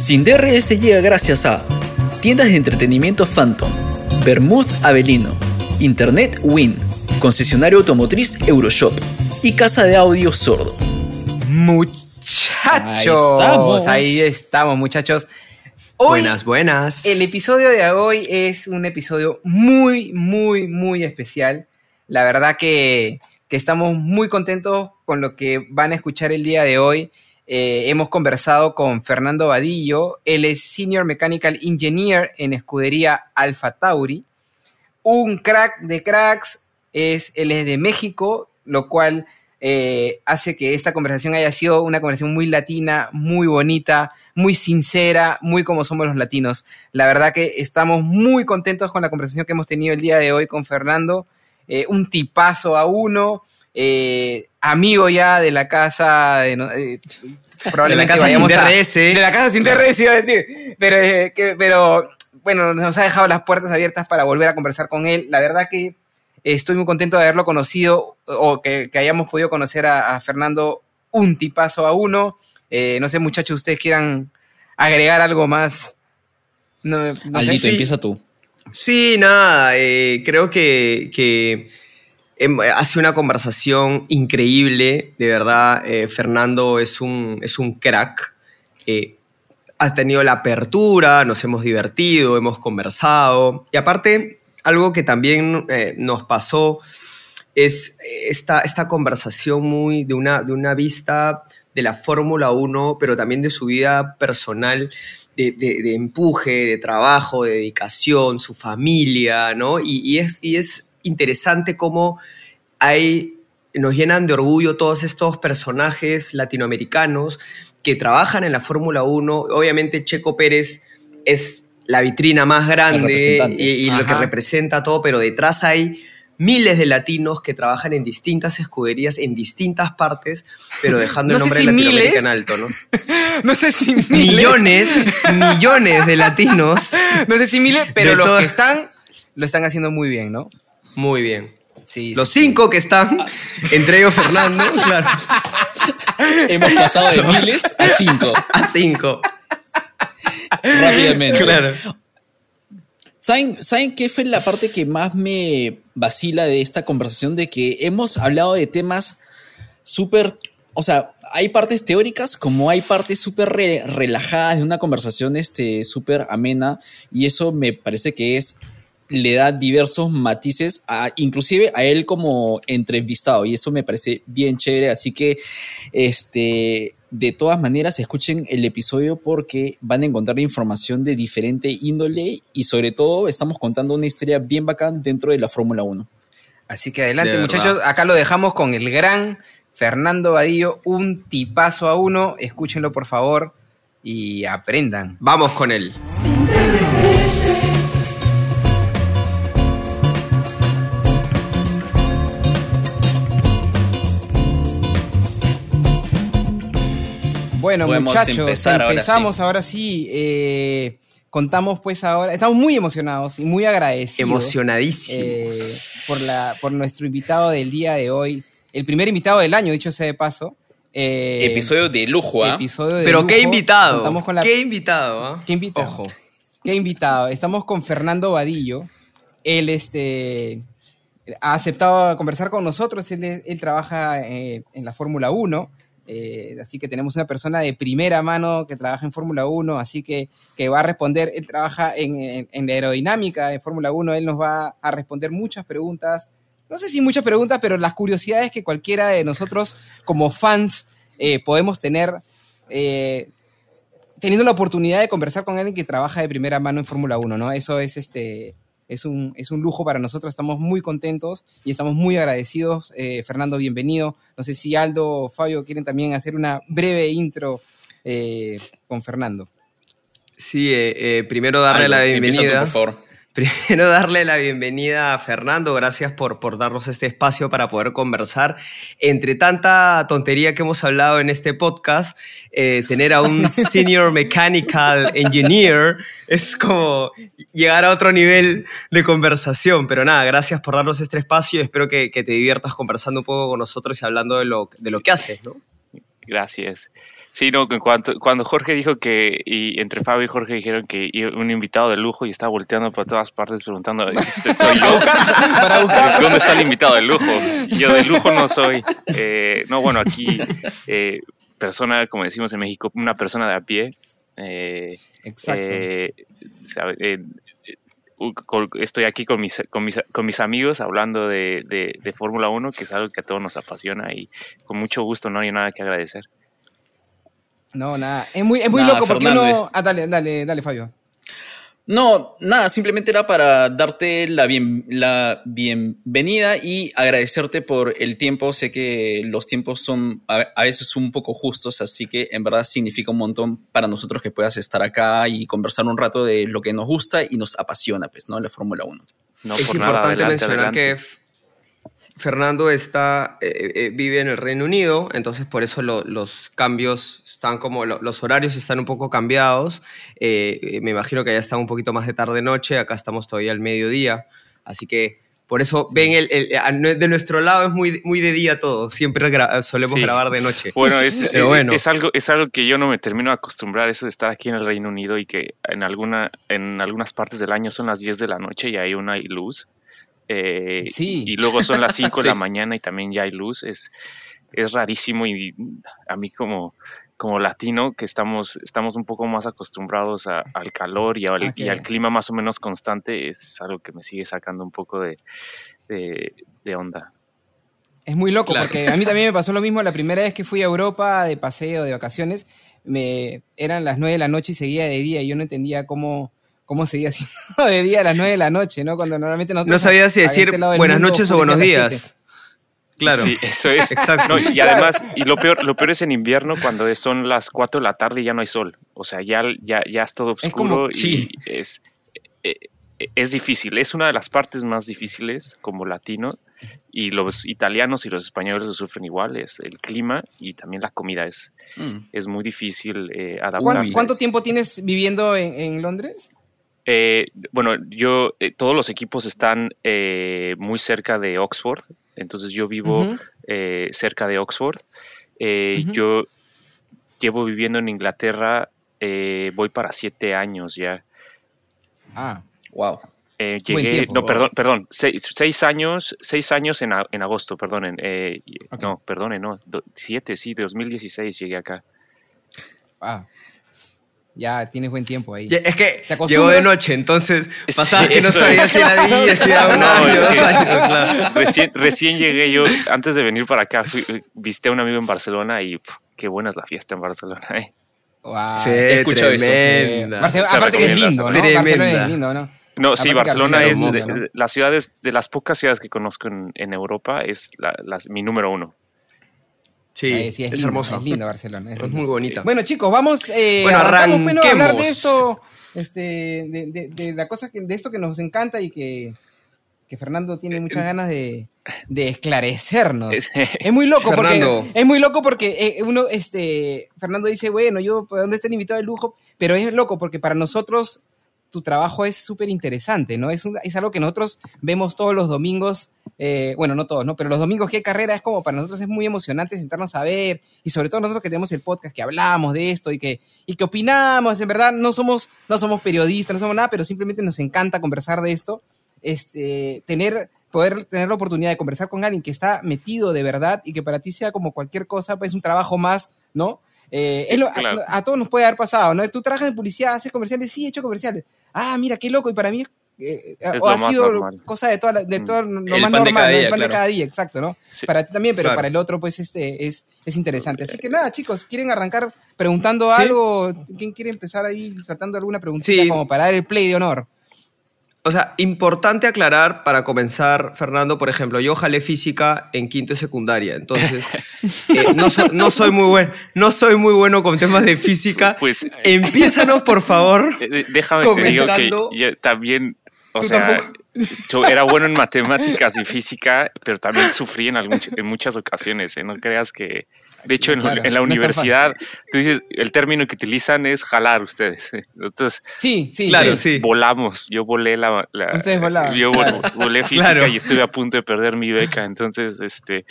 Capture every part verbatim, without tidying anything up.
Sin D R S llega gracias a tiendas de entretenimiento Phantom, Vermouth Avelino, Internet Win, concesionario automotriz Euroshop y casa de audio Sordo. Muchachos, ahí estamos, ahí estamos muchachos. Hoy, buenas, buenas. El episodio de hoy es un episodio muy, muy, muy especial. La verdad que, que estamos muy contentos con lo que van a escuchar el día de hoy. Eh, hemos conversado con Fernando Badillo. Él es Senior Mechanical Engineer en Scuderia Alpha Tauri. Un crack de cracks. Es, él es de México, lo cual eh, hace que esta conversación haya sido una conversación muy latina, muy bonita, muy sincera, muy como somos los latinos. La verdad que estamos muy contentos con la conversación que hemos tenido el día de hoy con Fernando. Eh, un tipazo a uno. Eh, amigo ya de la casa de, eh, probablemente de la casa sin D R S a, de la casa sin D R S iba a decir, pero, eh, que, pero bueno, nos ha dejado las puertas abiertas para volver a conversar con él. La verdad que estoy muy contento de haberlo conocido o que, que hayamos podido conocer a, a Fernando, un tipazo a uno. Eh, no sé muchachos, ustedes quieran agregar algo más. No, no Aldito, sí, empieza tú. Sí, nada, eh, creo que, que hace una conversación increíble, de verdad. eh, Fernando es un, es un crack. Eh, ha tenido la apertura, nos hemos divertido, hemos conversado. Y aparte, algo que también eh, nos pasó es esta, esta conversación muy de una, de una vista de la Fórmula uno, pero también de su vida personal, de, de, de empuje, de trabajo, de dedicación, su familia, ¿no? Y, y es... Y es interesante cómo hay, nos llenan de orgullo todos estos personajes latinoamericanos que trabajan en la Fórmula uno. Obviamente Checo Pérez es la vitrina más grande y, y lo que representa todo, pero detrás hay miles de latinos que trabajan en distintas escuderías, en distintas partes, pero dejando no el nombre si de Latinoamérica miles, en alto, ¿no? No sé si miles. Millones, millones de latinos. No sé si miles, pero los que están, lo están haciendo muy bien, ¿no? Muy bien. Sí, los cinco sí. que están, entre ellos Fernando, claro. Hemos pasado de miles a cinco. A cinco. Rápidamente. Claro. ¿Saben, ¿Saben qué fue la parte que más me vacila de esta conversación? De que hemos hablado de temas súper... O sea, hay partes teóricas como hay partes súper re, relajadas de una conversación este, súper amena. Y eso me parece que es... le da diversos matices, a, inclusive a él como entrevistado, y eso me parece bien chévere. Así que, este, de todas maneras, escuchen el episodio porque van a encontrar información de diferente índole y sobre todo estamos contando una historia bien bacán dentro de la Fórmula uno. Así que adelante, muchachos. Acá lo dejamos con el gran Fernando Badillo, un tipazo a uno. Escúchenlo, por favor, y aprendan. Vamos con él. Bueno, podemos, muchachos, empezar empezamos ahora sí. Ahora sí eh, contamos pues ahora, estamos muy emocionados y muy agradecidos. Emocionadísimos. Eh, por, la, por nuestro invitado del día de hoy. El primer invitado del año, dicho sea de paso. Eh, episodio de lujo, ¿ah? ¿eh? Pero lujo. Qué invitado. Con la, qué invitado, ¿eh? Qué invitado. Ojo. Qué invitado. Estamos con Fernando Badillo. Él este, ha aceptado conversar con nosotros. Él, él trabaja eh, en la Fórmula uno. Eh, así que tenemos una persona de primera mano que trabaja en Fórmula uno, así que, que va a responder. Él trabaja en, en, en la aerodinámica de Fórmula uno, él nos va a responder muchas preguntas, no sé si muchas preguntas, pero las curiosidades que cualquiera de nosotros como fans eh, podemos tener eh, teniendo la oportunidad de conversar con alguien que trabaja de primera mano en Fórmula uno, ¿no? Eso es, este, es, un, es un lujo para nosotros, estamos muy contentos y estamos muy agradecidos. Eh, Fernando, bienvenido. No sé si Aldo o Fabio quieren también hacer una breve intro eh, con Fernando. Sí, eh, eh, primero darle Aldo, la bienvenida. Empieza tú, por favor. Primero darle la bienvenida a Fernando, gracias por, por darnos este espacio para poder conversar. Entre tanta tontería que hemos hablado en este podcast, eh, tener a un Senior Mechanical Engineer es como llegar a otro nivel de conversación. Pero nada, gracias por darnos este espacio y espero que, que te diviertas conversando un poco con nosotros y hablando de lo, de lo que haces, ¿no? Gracias. Sí, no, cuando, cuando Jorge dijo que, y entre Fabio y Jorge dijeron que un invitado de lujo y estaba volteando para todas partes preguntando, ¿este soy yo? Para buscar. ¿Dónde está el invitado de lujo? Yo de lujo no soy. Eh, no, bueno, aquí, eh, persona, como decimos en México, una persona de a pie. Eh, Exacto. Eh, sabe, eh, estoy aquí con mis, con mis, con mis amigos hablando de, de, de Fórmula uno, que es algo que a todos nos apasiona y con mucho gusto, no hay nada que agradecer. No, nada. Es muy, es muy nada, loco, Fernando, porque no... Ah, dale, dale, dale, Fabio. No, nada, simplemente era para darte la, bien, la bienvenida y agradecerte por el tiempo. Sé que los tiempos son a, a veces un poco justos, así que en verdad significa un montón para nosotros que puedas estar acá y conversar un rato de lo que nos gusta y nos apasiona, pues, ¿no? La Fórmula uno. No, es importante nada, adelante, mencionar adelante. que... Fernando está, eh, eh, vive en el Reino Unido, entonces por eso lo, los cambios están como, lo, los horarios están un poco cambiados. Eh, me imagino que allá está un poquito más de tarde-noche, acá estamos todavía al mediodía. Así que por eso sí. ven, el, el, de nuestro lado es muy, muy de día todo, siempre gra- solemos sí. grabar de noche. Bueno, es, Pero bueno. Es, es, algo, es algo que yo no me termino de acostumbrar, eso de estar aquí en el Reino Unido y que en, alguna, en algunas partes del año son las diez de la noche y hay una luz. Eh, sí. Y luego son las cinco sí. de la mañana y también ya hay luz. Es, es rarísimo y a mí como, como latino que estamos, estamos un poco más acostumbrados a, al calor y al, okay. y al clima más o menos constante, es algo que me sigue sacando un poco de, de, de onda. Es muy loco claro. porque a mí también me pasó lo mismo la primera vez que fui a Europa de paseo, de vacaciones. Me, eran las nueve de la noche y seguía de día y yo no entendía cómo... ¿Cómo seguía haciendo de día a las nueve de la noche, no? Cuando normalmente no sabía si decir este buenas noches o buenos días. Claro. Sí, eso es. Exacto. No, y además, y lo peor, lo peor es en invierno cuando son las cuatro de la tarde y ya no hay sol. O sea, ya, ya, ya es todo oscuro es como, y sí. es, es, es difícil. Es una de las partes más difíciles como latino. Y los italianos y los españoles lo sufren igual, es el clima y también la comida es, mm. es muy difícil eh, adaptarse. ¿Cuánto tiempo tienes viviendo en, en Londres? Eh, bueno, yo eh, todos los equipos están eh, muy cerca de Oxford, entonces yo vivo uh-huh. eh, cerca de Oxford. Eh, uh-huh. Yo llevo viviendo en Inglaterra, eh, voy para siete años ya. Ah, wow. Eh, llegué, Buen tiempo, no, wow. perdón, perdón, seis, seis años, seis años en, en agosto, perdonen, eh, okay. no, perdonen, no, do, siete, sí, dos mil dieciséis llegué acá. Ah. Ya tienes buen tiempo ahí. Es que llegó de noche, entonces pasaba sí, que no sabía si era día, si era un año, dos años. Claro. Recién, recién llegué yo, antes de venir para acá, fui, visité a un amigo en Barcelona y pff, qué buena es la fiesta en Barcelona. ¿Eh? Wow, sí, escucho eso. Eh, Barcel- aparte que es lindo, ¿no? Barcelona es lindo, ¿no? No, sí, Barcelona es hermosa, de, ¿no? Las ciudades, de las pocas ciudades que conozco en, en Europa, es la, las, mi número uno. Sí, eh, sí, es, es hermoso. Es lindo Barcelona. Es, es lindo. Muy bonita. Bueno, chicos, vamos eh, bueno, arranquemos. a hablar de esto, este, de, de, de la cosa que, de esto que nos encanta y que, que Fernando tiene muchas ganas de, de esclarecernos. Es muy loco porque es muy loco porque uno, este, Fernando dice, bueno, yo ¿dónde está el invitado de lujo? Pero es loco porque para nosotros tu trabajo es súper interesante, ¿no? Es, un, es algo que nosotros vemos todos los domingos, eh, bueno, no todos, ¿no? Pero los domingos que hay carrera es como para nosotros es muy emocionante sentarnos a ver, y sobre todo nosotros que tenemos el podcast, que hablamos de esto y que, y que opinamos, en verdad no somos, no somos periodistas, no somos nada, pero simplemente nos encanta conversar de esto, este, tener, poder tener la oportunidad de conversar con alguien que está metido de verdad y que para ti sea como cualquier cosa, pues un trabajo más, ¿no? Eh, es lo, claro. a, a todos nos puede haber pasado, ¿no? Tú trabajas en publicidad, haces comerciales, sí, he hecho comerciales. Ah, mira, qué loco, y para mí eh, o ha sido normal. cosa de, toda la, de todo lo el más normal, de cada día, ¿no? el pan claro. de cada día, exacto, ¿no? Sí. Para ti también, pero claro. para el otro, pues, este es, es interesante. Así que nada, chicos, ¿quieren arrancar preguntando ¿Sí? algo? ¿Quién quiere empezar ahí saltando alguna preguntita sí. como para dar el play de honor? O sea, importante aclarar para comenzar, Fernando, por ejemplo, yo jalé física en quinto y secundaria, entonces eh, no, so, no, soy muy buen, no soy muy bueno con temas de física. Pues, Empiézanos, por favor, déjame comentando. Te digo que yo también, o sea, tampoco? yo era bueno en matemáticas y física, pero también sufrí en, algún, en muchas ocasiones, ¿eh? No creas que... De hecho, claro, en, la, en la universidad, no tú dices, el término que utilizan es jalar ustedes. Entonces, sí, sí, claro, sí. volamos. Yo volé la. la ustedes volaban. Yo claro. volé física claro. y estuve a punto de perder mi beca. Entonces, este.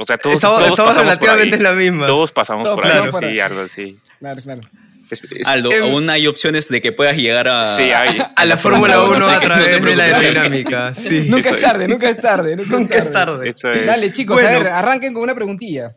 O sea, todos, estamos, todos estamos relativamente en la misma. Todos pasamos no, por claro, ahí, para... sí, Aldo, sí. Claro, claro. Aldo, en... aún hay opciones de que puedas llegar a, sí, hay, a la Fórmula uno a través no de la aerodinámica. Sí. Nunca es tarde, nunca es tarde. Nunca, nunca es tarde. Es tarde. Es. Dale, chicos, bueno, a ver, arranquen con una preguntilla.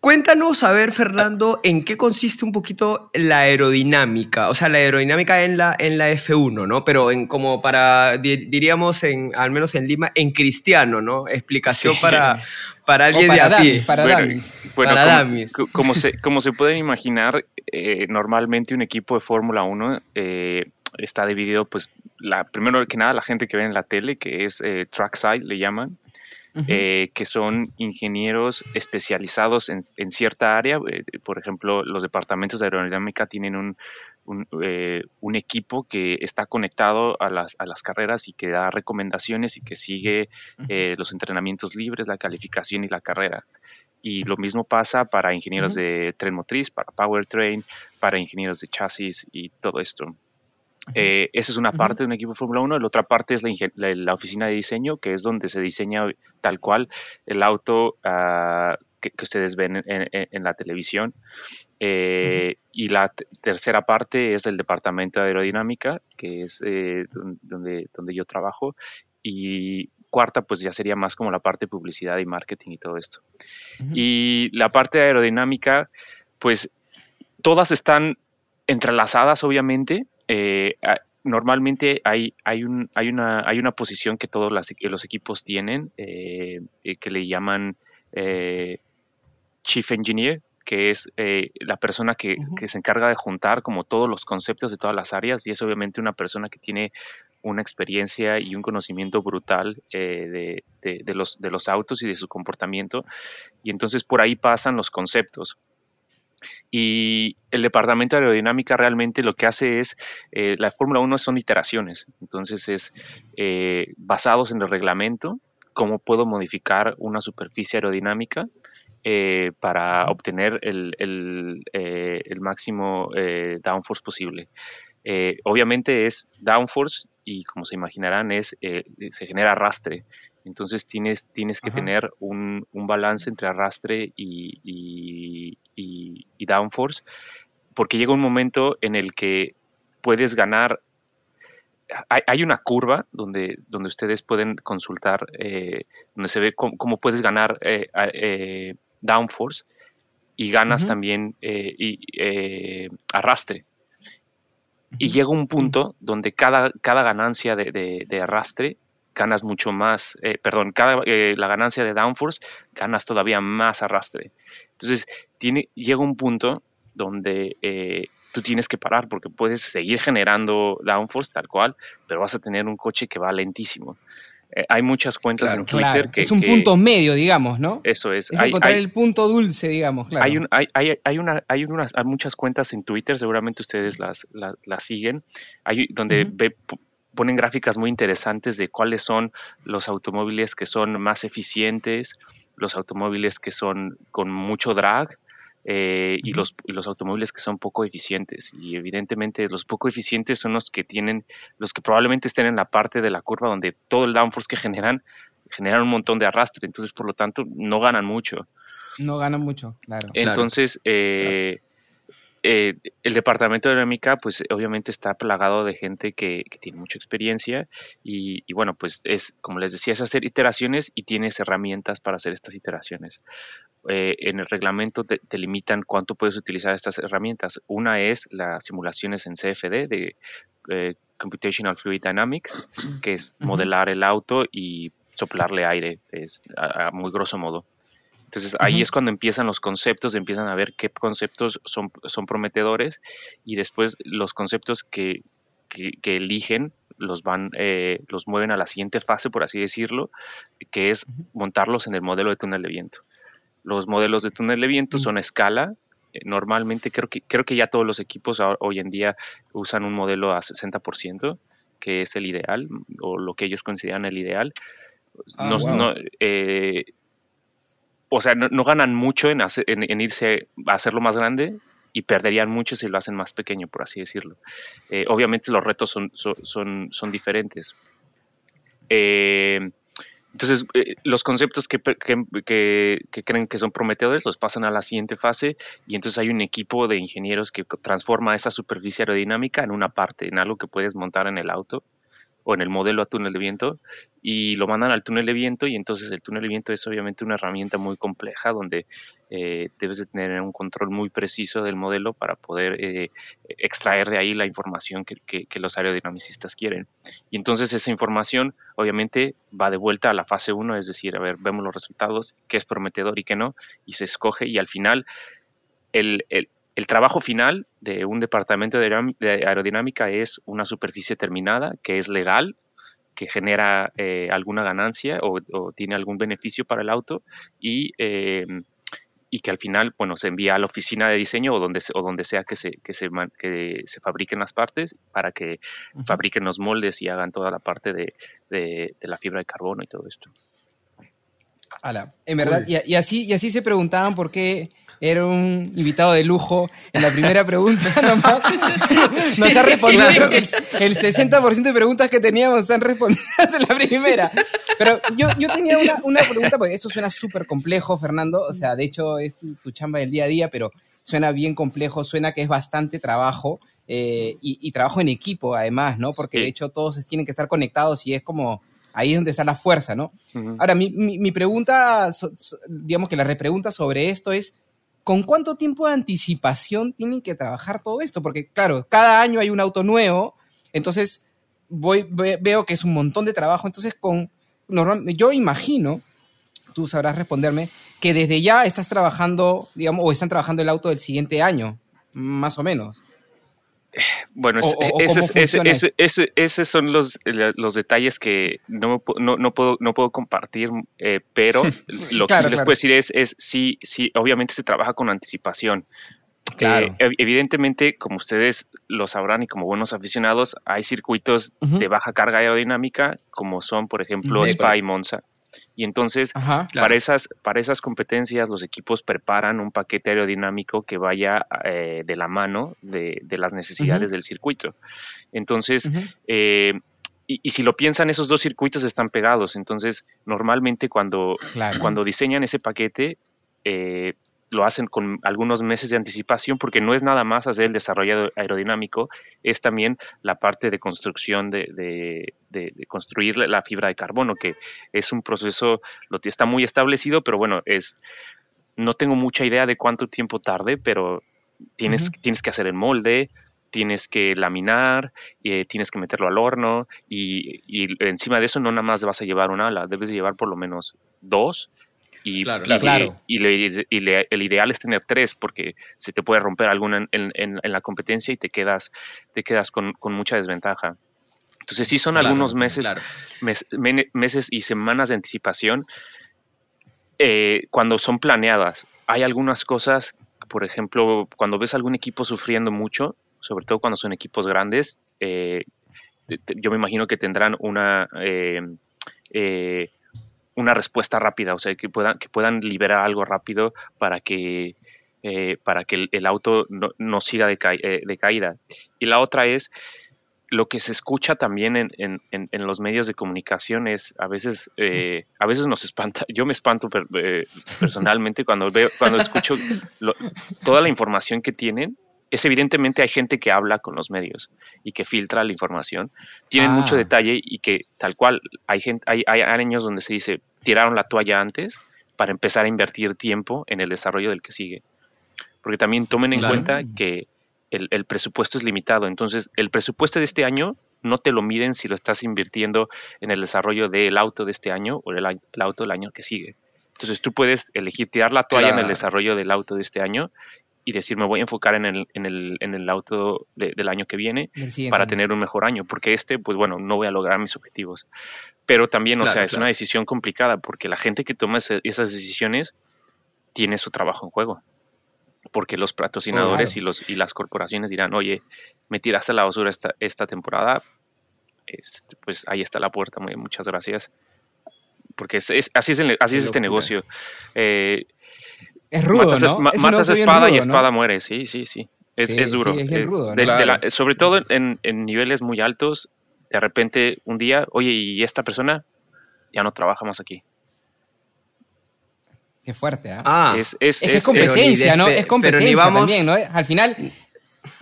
Cuéntanos, a ver, Fernando, en qué consiste un poquito la aerodinámica, o sea, la aerodinámica en la, en la F uno, ¿no? Pero en, como para, diríamos, en, al menos en Lima, en cristiano, ¿no? Explicación sí. para, para alguien para de a pie. Para bueno, damis. Bueno, para como, damis. Como se, como se pueden imaginar, eh, normalmente un equipo de Fórmula uno eh, está dividido, pues, la, primero que nada, la gente que ve en la tele, que es eh, trackside, le llaman. Uh-huh. Eh, que son ingenieros especializados en, en cierta área. Eh, por ejemplo, los departamentos de aerodinámica tienen un, un, eh, un equipo que está conectado a las, a las carreras y que da recomendaciones y que sigue eh, los entrenamientos libres, la calificación y la carrera. Y lo mismo pasa para ingenieros uh-huh. de tren motriz, para powertrain, para ingenieros de chasis y todo esto. Eh, esa es una parte uh-huh. de un equipo de Fórmula uno. La otra parte es la, la, la oficina de diseño, que es donde se diseña tal cual el auto uh, que, que ustedes ven en, en, en la televisión. Eh, uh-huh. Y la t- tercera parte es del departamento de aerodinámica, que es eh, donde, donde yo trabajo. Y cuarta, pues ya sería más como la parte de publicidad y marketing y todo esto. Uh-huh. Y la parte de aerodinámica, pues todas están entrelazadas, obviamente. Eh, normalmente hay, hay, un, hay, una, hay una posición que todos las, los equipos tienen eh, que le llaman eh, Chief Engineer, que es eh, la persona que, uh-huh. que se encarga de juntar como todos los conceptos de todas las áreas, y es obviamente una persona que tiene una experiencia y un conocimiento brutal eh, de, de, de, los, de los autos y de su comportamiento, y entonces por ahí pasan los conceptos. Y el departamento de aerodinámica realmente lo que hace es, eh, la Fórmula uno son iteraciones, entonces es eh, basados en el reglamento, cómo puedo modificar una superficie aerodinámica eh, para obtener el, el, eh, el máximo eh, downforce posible. Eh, obviamente es downforce y como se imaginarán es, eh, se genera arrastre. Entonces tienes, tienes que Ajá. tener un, un balance entre arrastre y, y, y, y downforce, porque llega un momento en el que puedes ganar. Hay, hay una curva donde, donde ustedes pueden consultar, eh, donde se ve cómo, cómo puedes ganar eh, eh, downforce y ganas Ajá. también eh, y, eh, arrastre. Ajá. Y llega un punto donde cada, cada ganancia de, de, de arrastre ganas mucho más, eh, perdón, cada, eh, la ganancia de downforce, ganas todavía más arrastre. Entonces, tiene, llega un punto donde eh, tú tienes que parar porque puedes seguir generando downforce tal cual, pero vas a tener un coche que va lentísimo. Eh, hay muchas cuentas claro, en Twitter claro. que... Es un que, punto medio, digamos, ¿no? Eso es. Es hay, encontrar hay, el punto dulce, digamos, claro. Hay, un, hay, hay, hay, una, hay, unas, hay muchas cuentas en Twitter, seguramente ustedes las, las, las siguen, hay, donde uh-huh. ve... ponen gráficas muy interesantes de cuáles son los automóviles que son más eficientes, los automóviles que son con mucho drag eh, uh-huh. y, los, y los automóviles que son poco eficientes. Y evidentemente los poco eficientes son los que tienen, los que probablemente estén en la parte de la curva donde todo el downforce que generan, generan un montón de arrastre. Entonces, por lo tanto, no ganan mucho. No ganan mucho, claro. Entonces... Claro. Eh, claro. Eh, el departamento de aerodinámica pues obviamente está plagado de gente que, que tiene mucha experiencia y, y bueno pues es como les decía es hacer iteraciones y tienes herramientas para hacer estas iteraciones. Eh, en el reglamento te, te limitan cuánto puedes utilizar estas herramientas. Una es las simulaciones en C F D de eh, Computational Fluid Dynamics, que es modelar el auto y soplarle aire, es a, a muy grosso modo. Entonces ahí uh-huh. es cuando empiezan los conceptos, empiezan a ver qué conceptos son, son prometedores y después los conceptos que, que, que eligen los van eh, los mueven a la siguiente fase, por así decirlo, que es uh-huh. montarlos en el modelo de túnel de viento. Los modelos de túnel de viento uh-huh. son a escala. Normalmente creo que, creo que ya todos los equipos hoy en día usan un modelo a sesenta por ciento, que es el ideal o lo que ellos consideran el ideal. Ah, no, wow. no, eh, O sea, no, no ganan mucho en, hacer, en, en irse a hacerlo más grande y perderían mucho si lo hacen más pequeño, por así decirlo. Eh, obviamente los retos son, son, son, son diferentes. Eh, Entonces, eh, los conceptos que, que, que, que creen que son prometedores los pasan a la siguiente fase, y entonces hay un equipo de ingenieros que transforma esa superficie aerodinámica en una parte, en algo que puedes montar en el auto o en el modelo a túnel de viento, y lo mandan al túnel de viento, y entonces el túnel de viento es obviamente una herramienta muy compleja donde eh, debes de tener un control muy preciso del modelo para poder eh, extraer de ahí la información que, que, que los aerodinamicistas quieren. Y entonces esa información obviamente va de vuelta a la fase uno, es decir, a ver, vemos los resultados, qué es prometedor y qué no, y se escoge, y al final el... el El trabajo final de un departamento de aerodinámica es una superficie terminada que es legal, que genera eh, alguna ganancia o, o tiene algún beneficio para el auto, y, eh, y que al final, bueno, se envía a la oficina de diseño o donde, o donde sea que se, que, se, que se fabriquen las partes, para que uh-huh. fabriquen los moldes y hagan toda la parte de, de, de la fibra de carbono y todo esto. Ala, en verdad, y, y, así, y así se preguntaban por qué era un invitado de lujo en la primera pregunta. Nomás sí, nos ha respondido, creo que el, el sesenta por ciento de preguntas que teníamos están respondidas en la primera. Pero yo, yo tenía una, una pregunta, porque eso suena súper complejo, Fernando. O sea, de hecho es tu, tu chamba del día a día, pero suena bien complejo, suena que es bastante trabajo eh, y, y trabajo en equipo además, ¿no? Porque sí. de hecho todos tienen que estar conectados y es como... Ahí es donde está la fuerza, ¿no? Uh-huh. Ahora, mi, mi, mi pregunta, so, so, digamos que la repregunta sobre esto es, ¿con cuánto tiempo de anticipación tienen que trabajar todo esto? Porque, claro, cada año hay un auto nuevo, entonces voy, ve, veo que es un montón de trabajo. Entonces, con normal, yo imagino, tú sabrás responderme, que desde ya estás trabajando, digamos, o están trabajando el auto del siguiente año, más o menos. Bueno, o, o, esos, esos, esos, esos, esos son los, los detalles que no, no, no, puedo, no puedo compartir, eh, pero lo claro, que sí claro. les puedo decir es, es sí, sí, obviamente se trabaja con anticipación. Claro. Eh, evidentemente, como ustedes lo sabrán y como buenos aficionados, hay circuitos uh-huh. de baja carga aerodinámica, como son, por ejemplo, Spa bueno. y Monza. Y entonces, Ajá, claro. para esas, para esas competencias, los equipos preparan un paquete aerodinámico que vaya eh, de la mano de, de las necesidades uh-huh. del circuito. Entonces, uh-huh. eh, y, y si lo piensan, esos dos circuitos están pegados. Entonces, normalmente cuando, claro. cuando diseñan ese paquete, eh, lo hacen con algunos meses de anticipación, porque no es nada más hacer el desarrollo aerodinámico, es también la parte de construcción, de, de, de, de construir la fibra de carbono, que es un proceso, lo está muy establecido, pero bueno, es no tengo mucha idea de cuánto tiempo tarde, pero tienes, uh-huh. tienes que hacer el molde, tienes que laminar, eh, tienes que meterlo al horno, y, y encima de eso no nada más vas a llevar un ala, debes llevar por lo menos dos, Y, claro, y, claro. y, le, y, le, y le, el ideal es tener tres, porque se te puede romper alguna en, en, en la competencia y te quedas, te quedas con, con mucha desventaja. Entonces sí son claro, algunos meses, claro. mes, men, meses y semanas de anticipación eh, cuando son planeadas. Hay algunas cosas, por ejemplo, cuando ves algún equipo sufriendo mucho, sobre todo cuando son equipos grandes, eh, yo me imagino que tendrán una... Eh, eh, una respuesta rápida, o sea, que puedan, que puedan liberar algo rápido para que, eh, para que el, el auto no, no siga de, ca- de caída. Y la otra es, lo que se escucha también en, en, en los medios de comunicación es, a veces, eh, a veces nos espanta, yo me espanto per, eh, personalmente cuando veo, cuando escucho lo, toda la información que tienen. Es evidentemente hay gente que habla con los medios y que filtra la información. Tienen ah. mucho detalle y que tal cual hay, gente, hay, hay años donde se dice tiraron la toalla antes para empezar a invertir tiempo en el desarrollo del que sigue. Porque también tomen en claro. cuenta que el, el presupuesto es limitado. Entonces el presupuesto de este año no te lo miden si lo estás invirtiendo en el desarrollo del auto de este año o el, el auto del año que sigue. Entonces tú puedes elegir tirar la toalla claro. en el desarrollo del auto de este año y decir, me voy a enfocar en el, en el, en el auto de, del año que viene para tener un mejor año, porque este, pues bueno, no voy a lograr mis objetivos. Pero también, claro, o sea, claro. es una decisión complicada, porque la gente que toma ese, esas decisiones tiene su trabajo en juego, porque los patrocinadores claro. y, los, y las corporaciones dirán, oye, me tiraste a la basura esta, esta temporada, es, pues ahí está la puerta, muchas gracias, porque es, es, así es, el, así es este negocio. Eh, Es rudo, matas, ¿no? Matas es espada rudo, y espada ¿no? muere, sí, sí, sí. Es, sí, es duro. Sí, es bien rudo, de, ¿no? de la, sobre todo en, en niveles muy altos, de repente un día, oye, ¿y esta persona? ya no trabaja más aquí. Qué fuerte, ¿eh? Ah, es, es, es, es, que es competencia, ¿no? Es competencia vamos... también, ¿no? Al final...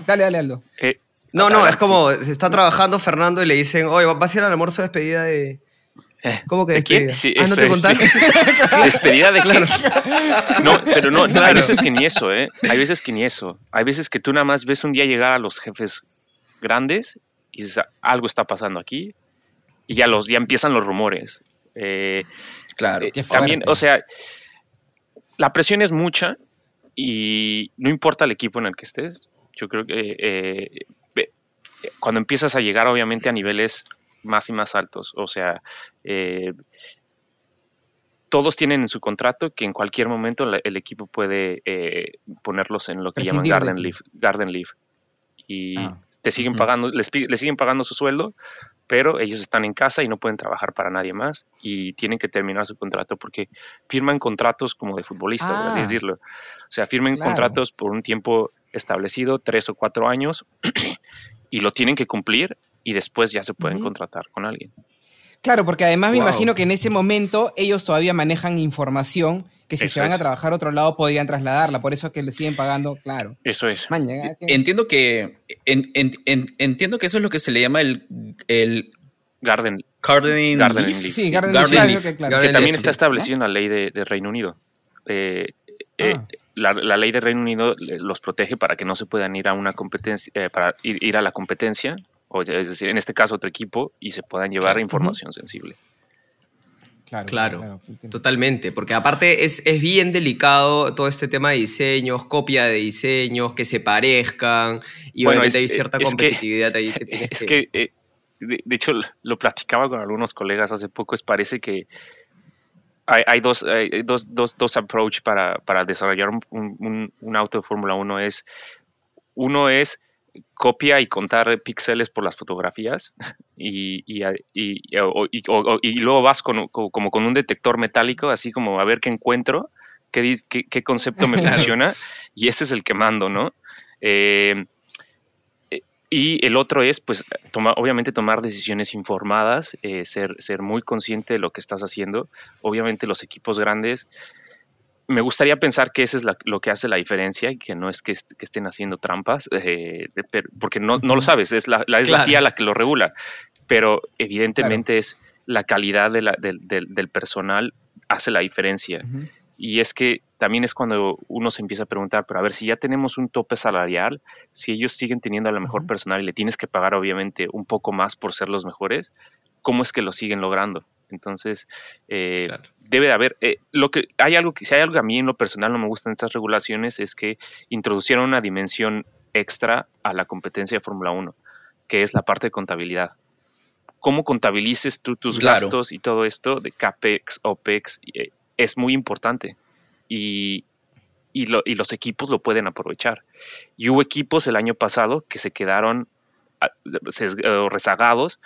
Dale, dale, Aldo. Eh, no, no, es como, se está trabajando Fernando y le dicen, oye, ¿vas a ir al almuerzo de despedida de...? ¿Cómo que despedida? Sí, ah, ¿no te contaron? Sí. ¿Despedida de claro? No, pero no, claro. Hay veces que ni eso, ¿eh? Hay veces que ni eso. Hay veces que tú nada más ves un día llegar a los jefes grandes y dices, algo está pasando aquí, y ya, los, ya empiezan los rumores. Eh, claro. Eh, también, o sea... La presión es mucha y no importa el equipo en el que estés. Yo creo que eh, eh, cuando empiezas a llegar obviamente a niveles más y más altos, o sea, eh, todos tienen en su contrato que en cualquier momento la, el equipo puede eh, ponerlos en lo que llaman Garden Leave, Garden Leave. Y ah. te siguen uh-huh. pagando, les, les siguen pagando su sueldo, pero ellos están en casa y no pueden trabajar para nadie más y tienen que terminar su contrato porque firman contratos como de futbolistas, ah, por así decirlo. O sea, firman claro. contratos por un tiempo establecido, tres o cuatro años, y lo tienen que cumplir y después ya se pueden uh-huh. contratar con alguien. Claro, porque además me wow. imagino que en ese momento ellos todavía manejan información que si Eso se van es. a trabajar a otro lado podrían trasladarla, por eso es que le siguen pagando, claro. Eso es. Mañana, entiendo que en, en, en, entiendo que eso es lo que se le llama el, el Garden, Garden, Garden Leave. Leave. Sí, Garden, Garden Leaf, Leaf. Que, claro. Garden que también Leaf, está establecida en ¿no? la ley de, de Reino Unido. Eh, eh, ah. la, la ley de Reino Unido los protege para que no se puedan ir a una competencia, eh, para ir, ir a la competencia. O es decir, en este caso otro equipo, y se puedan llevar claro. información sensible. Claro, claro, claro, totalmente. Porque aparte es, es bien delicado todo este tema de diseños, copia de diseños, que se parezcan, y bueno, obviamente es, hay cierta es competitividad que, ahí. Que es que, que eh, de, de hecho, lo platicaba con algunos colegas hace poco, es parece que hay, hay, dos, hay dos, dos, dos approach para, para desarrollar un, un, un auto de Fórmula uno. Es, uno es... copia y contar píxeles por las fotografías y, y, y, y, o, y, o, y luego vas con, como con un detector metálico, así como a ver qué encuentro, qué, qué, qué concepto me funciona, y ese es el que mando, ¿no? Eh, y el otro es, pues, toma, obviamente tomar decisiones informadas, eh, ser, ser muy consciente de lo que estás haciendo. Obviamente los equipos grandes, me gustaría pensar que eso es la, lo que hace la diferencia y que no es que, est- que estén haciendo trampas, eh, de, pero, porque no, no lo sabes, es la, la, es claro. la F I A la que lo regula, pero evidentemente claro. es la calidad de la, de, de, del personal hace la diferencia. Uh-huh. Y es que también es cuando uno se empieza a preguntar, pero a ver, si ya tenemos un tope salarial, si ellos siguen teniendo a lo mejor uh-huh. personal y le tienes que pagar obviamente un poco más por ser los mejores, ¿cómo es que lo siguen logrando? Entonces, eh, claro. debe de haber, eh, lo que hay algo que si hay algo que a mí en lo personal no me gustan estas regulaciones es que introducieron una dimensión extra a la competencia de Fórmula uno, que es la parte de contabilidad. Cómo contabilices tú tus claro. gastos y todo esto de CAPEX, OPEX, eh, es muy importante y, y, lo, y los equipos lo pueden aprovechar. Y hubo equipos el año pasado que se quedaron rezagados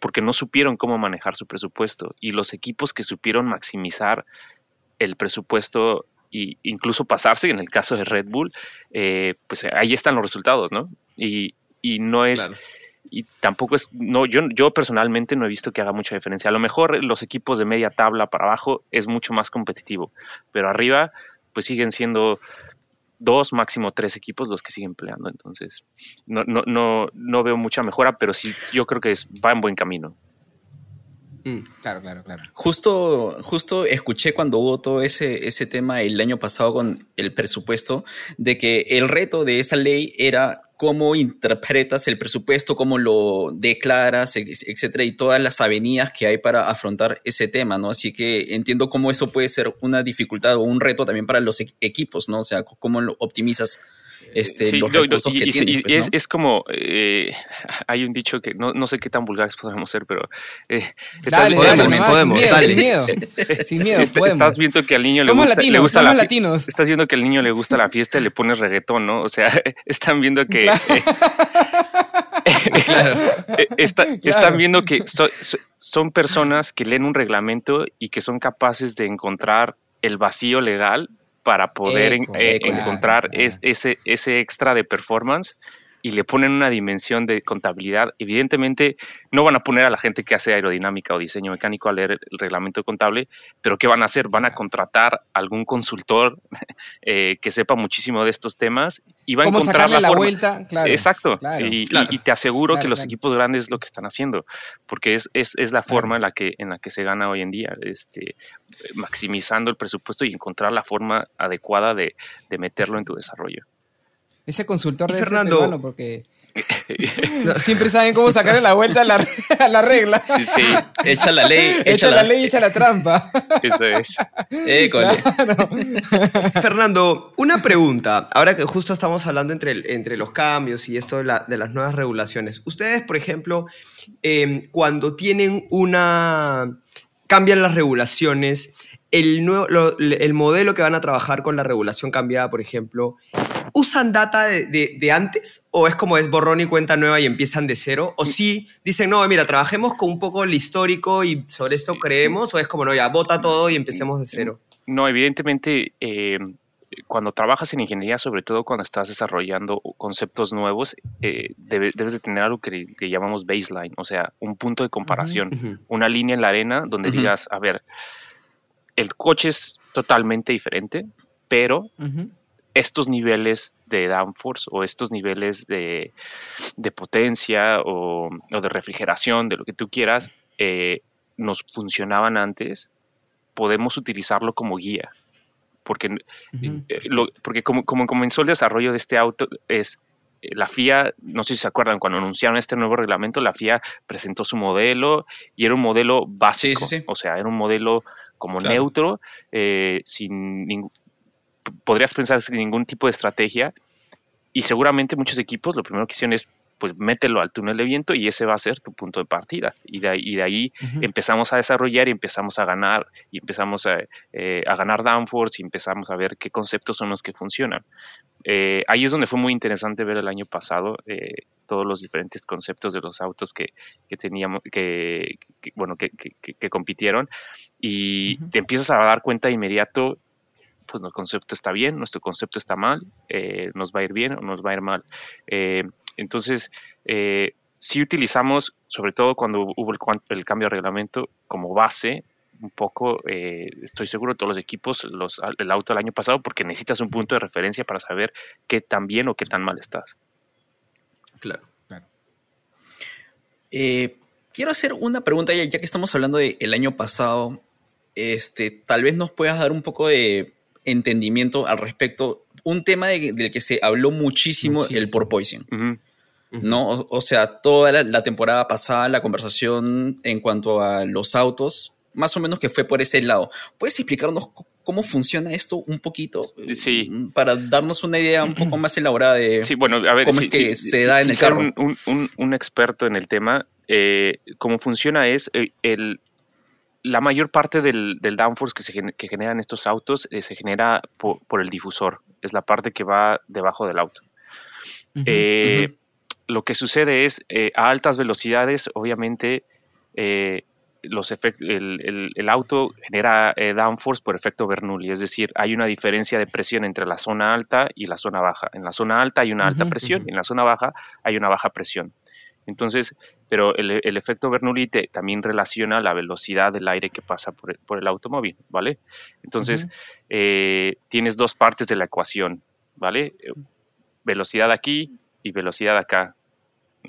porque no supieron cómo manejar su presupuesto, y los equipos que supieron maximizar el presupuesto e incluso pasarse, en el caso de Red Bull, eh, pues ahí están los resultados, ¿no? Y, y no es claro. y tampoco es no yo, yo personalmente no he visto que haga mucha diferencia. A lo mejor los equipos de media tabla para abajo es mucho más competitivo, pero arriba pues siguen siendo dos, máximo tres equipos los que siguen peleando. Entonces, no, no, no, no veo mucha mejora, pero sí, yo creo que es, va en buen camino. Mm, claro, claro, claro. Justo, justo escuché cuando hubo todo ese, ese tema el año pasado con el presupuesto, de que el reto de esa ley era cómo interpretas el presupuesto, cómo lo declaras, etcétera, y todas las avenidas que hay para afrontar ese tema, ¿no? Así que entiendo cómo eso puede ser una dificultad o un reto también para los e- equipos, ¿no? O sea, cómo lo optimizas este, sí, los lo, recursos y, que y, tienes. Y, pues, ¿no? es, es como, eh, hay un dicho que no, no sé qué tan vulgares podemos ser, pero... Eh, dale, podemos, dale, podemos, podemos, sin, dale. Miedo, sin miedo, sin miedo, podemos. Estás viendo que al niño le gusta, latinos, le gusta la fiesta. Estás viendo que al niño le gusta la fiesta y le pones reggaetón, ¿no? O sea, están viendo que... claro. Está, claro. Están viendo que so, so, son personas que leen un reglamento y que son capaces de encontrar el vacío legal para poder eco, en, eco, encontrar claro, es, claro. Ese, ese extra de performance, y le ponen una dimensión de contabilidad, evidentemente no van a poner a la gente que hace aerodinámica o diseño mecánico a leer el reglamento contable, pero ¿qué van a hacer? Van a contratar a algún consultor eh, que sepa muchísimo de estos temas y va a encontrar la, la forma. Vuelta, claro, exacto, claro, y, claro, y, y te aseguro claro, que los claro. equipos grandes es lo que están haciendo, porque es, es, es la forma claro. en la que en la que se gana hoy en día, este, maximizando el presupuesto y encontrar la forma adecuada de, de meterlo en tu desarrollo. Ese consultor de Fernando, bueno, porque siempre saben cómo sacarle la vuelta a la, a la regla. Sí, sí. Echa la ley. Echa, echa la, la ley y echa la trampa. Eso es. Eh, claro. Fernando, una pregunta. Ahora que justo estamos hablando entre, entre los cambios y esto de, la, de las nuevas regulaciones. Ustedes, por ejemplo, eh, cuando tienen una... cambian las regulaciones, el, nuevo, lo, el modelo que van a trabajar con la regulación cambiada, por ejemplo... ¿Usan data de, de, de antes? ¿O es como es borrón y cuenta nueva y empiezan de cero? ¿O sí dicen, no, mira, trabajemos con un poco el histórico y sobre esto sí. creemos? ¿O es como, no, ya, bota todo y empecemos de cero? No, evidentemente, eh, cuando trabajas en ingeniería, sobre todo cuando estás desarrollando conceptos nuevos, eh, debes, debes de tener algo que, que llamamos baseline, o sea, un punto de comparación, uh-huh. una línea en la arena donde uh-huh. digas, a ver, el coche es totalmente diferente, pero... Uh-huh. estos niveles de downforce o estos niveles de, de potencia o, o de refrigeración, de lo que tú quieras, eh, nos funcionaban antes, podemos utilizarlo como guía. Porque, uh-huh. eh, lo, porque como, como comenzó el desarrollo de este auto, es eh, la F I A, no sé si se acuerdan, cuando anunciaron este nuevo reglamento, la F I A presentó su modelo y era un modelo básico. Sí, sí, sí. O sea, era un modelo como claro. neutro, eh, sin ningún... podrías pensar sin ningún tipo de estrategia y seguramente muchos equipos lo primero que hicieron es pues mételo al túnel de viento y ese va a ser tu punto de partida y de ahí, y de ahí uh-huh. empezamos a desarrollar y empezamos a ganar y empezamos a, eh, a ganar downforce y empezamos a ver qué conceptos son los que funcionan. Eh, ahí es donde fue muy interesante ver el año pasado eh, todos los diferentes conceptos de los autos que, que teníamos, que, que bueno, que, que, que, que compitieron y uh-huh. te empiezas a dar cuenta de inmediato pues nuestro concepto está bien, nuestro concepto está mal, eh, nos va a ir bien o nos va a ir mal. Eh, entonces, eh, sí utilizamos, sobre todo cuando hubo el, el cambio de reglamento, como base, un poco, eh, estoy seguro de todos los equipos, los, el auto del año pasado, porque necesitas un punto de referencia para saber qué tan bien o qué tan mal estás. Claro, claro. Eh, quiero hacer una pregunta, ya, ya que estamos hablando del año pasado, este, tal vez nos puedas dar un poco de... entendimiento al respecto, un tema de, del que se habló muchísimo, muchísimo. El porpoising, uh-huh. Uh-huh. ¿no? O, o sea, toda la, la temporada pasada, la conversación en cuanto a los autos, más o menos que fue por ese lado. ¿Puedes explicarnos c- cómo funciona esto un poquito? Sí. Para darnos una idea un poco más elaborada de sí, bueno, a ver, cómo es que y, se y, da si, en el si carro. Un, un, un experto en el tema, eh, cómo funciona es el... el la mayor parte del, del downforce que, se gener, que generan estos autos eh, se genera por, por el difusor. Es la parte que va debajo del auto. Uh-huh, eh, uh-huh. Lo que sucede es, eh, a altas velocidades, obviamente, eh, los efect- el, el, el auto genera eh, downforce por efecto Bernoulli. Es decir, hay una diferencia de presión entre la zona alta y la zona baja. En la zona alta hay una alta uh-huh, presión, uh-huh. en la zona baja hay una baja presión. Entonces, pero el, el efecto Bernoulli te, también relaciona la velocidad del aire que pasa por el, por el automóvil, ¿vale? Entonces, uh-huh. eh, tienes dos partes de la ecuación, ¿vale? Velocidad aquí y velocidad acá,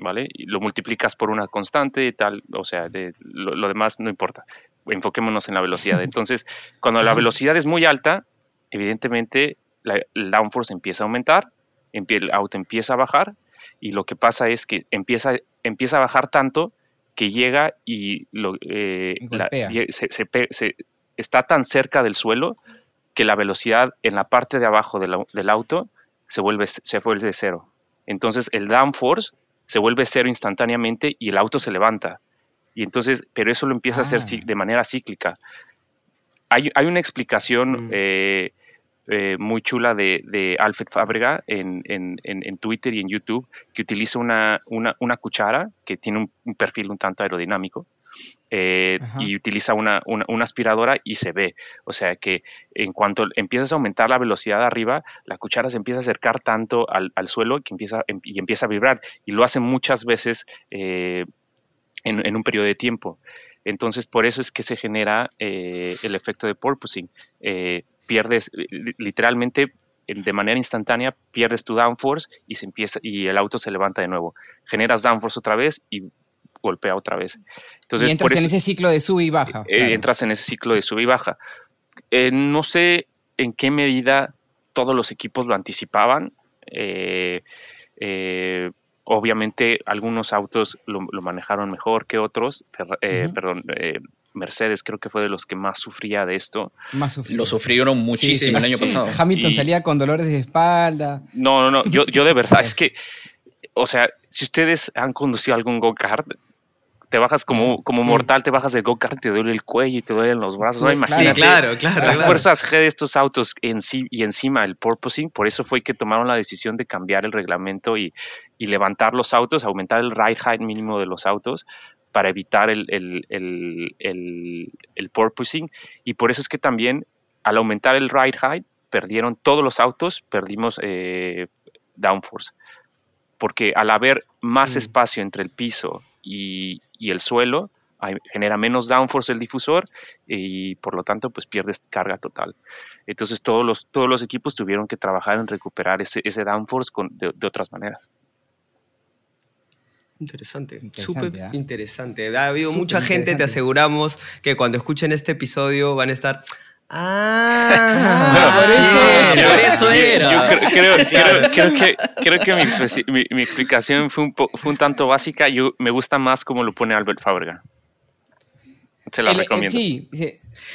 ¿vale? Y lo multiplicas por una constante, tal, o sea, de, lo, lo demás no importa. Enfoquémonos en la velocidad. Entonces, cuando la velocidad es muy alta, evidentemente la, el downforce empieza a aumentar, el auto empieza a bajar, y lo que pasa es que empieza, empieza a bajar tanto que llega y, lo, eh, y la, se, se, se, está tan cerca del suelo que la velocidad en la parte de abajo de la, del auto se vuelve, se vuelve cero. Entonces el downforce se vuelve cero instantáneamente y el auto se levanta. Y entonces, pero eso lo empieza ah. a hacer de manera cíclica. Hay, hay una explicación... Mm. Eh, Eh, muy chula de, de Albert Fabrega en, en, en, en Twitter y en YouTube, que utiliza una, una, una cuchara que tiene un, un perfil un tanto aerodinámico eh, y utiliza una, una, una aspiradora y se ve. O sea que en cuanto empiezas a aumentar la velocidad de arriba, la cuchara se empieza a acercar tanto al, al suelo que empieza, y empieza a vibrar. Y lo hace muchas veces eh, en, en un periodo de tiempo. Entonces, por eso es que se genera eh, el efecto de porpoising. Eh, pierdes, literalmente, de manera instantánea, pierdes tu downforce y, se empieza, y el auto se levanta de nuevo. Generas downforce otra vez y golpea otra vez. Entonces, y entras por en ese ciclo de sub y baja. Eh, claro. Entras en ese ciclo de sub y baja. Eh, no sé en qué medida todos los equipos lo anticipaban. Eh, eh, Obviamente, algunos autos lo, lo manejaron mejor que otros. Eh, uh-huh. Perdón, eh, Mercedes creo que fue de los que más sufría de esto. Más sufría. Lo sufrieron muchísimo sí, sí, el año sí. pasado. Hamilton y... salía con dolores de espalda. No, no, no. Yo, yo de verdad es que, o sea, si ustedes han conducido algún go-kart, te bajas como, como mortal, te bajas del go-kart y te duele el cuello y te duelen los brazos. Sí, no, imagínate, claro, claro, las claro. fuerzas G de estos autos en sí, y encima el porpoising. Por eso fue que tomaron la decisión de cambiar el reglamento y, y levantar los autos, aumentar el ride height mínimo de los autos para evitar el, el, el, el, el porpoising. Y por eso es que también al aumentar el ride height perdieron todos los autos, perdimos eh, downforce. Porque al haber más mm. espacio entre el piso y, y el suelo, hay, genera menos downforce el difusor y por lo tanto pues pierdes carga total. Entonces todos los, todos los equipos tuvieron que trabajar en recuperar ese, ese downforce con, de, de otras maneras. Interesante, súper interesante. ¿eh? interesante. Ha habido super mucha gente, te aseguramos que cuando escuchen este episodio van a estar... Ah, bueno, por eso, por eso era. Yo, yo creo, creo, creo, creo que, creo que mi, mi, mi explicación fue un, po, fue un tanto básica. Yo, me gusta más cómo lo pone Albert Fabrega. Se la el, recomiendo. Sí,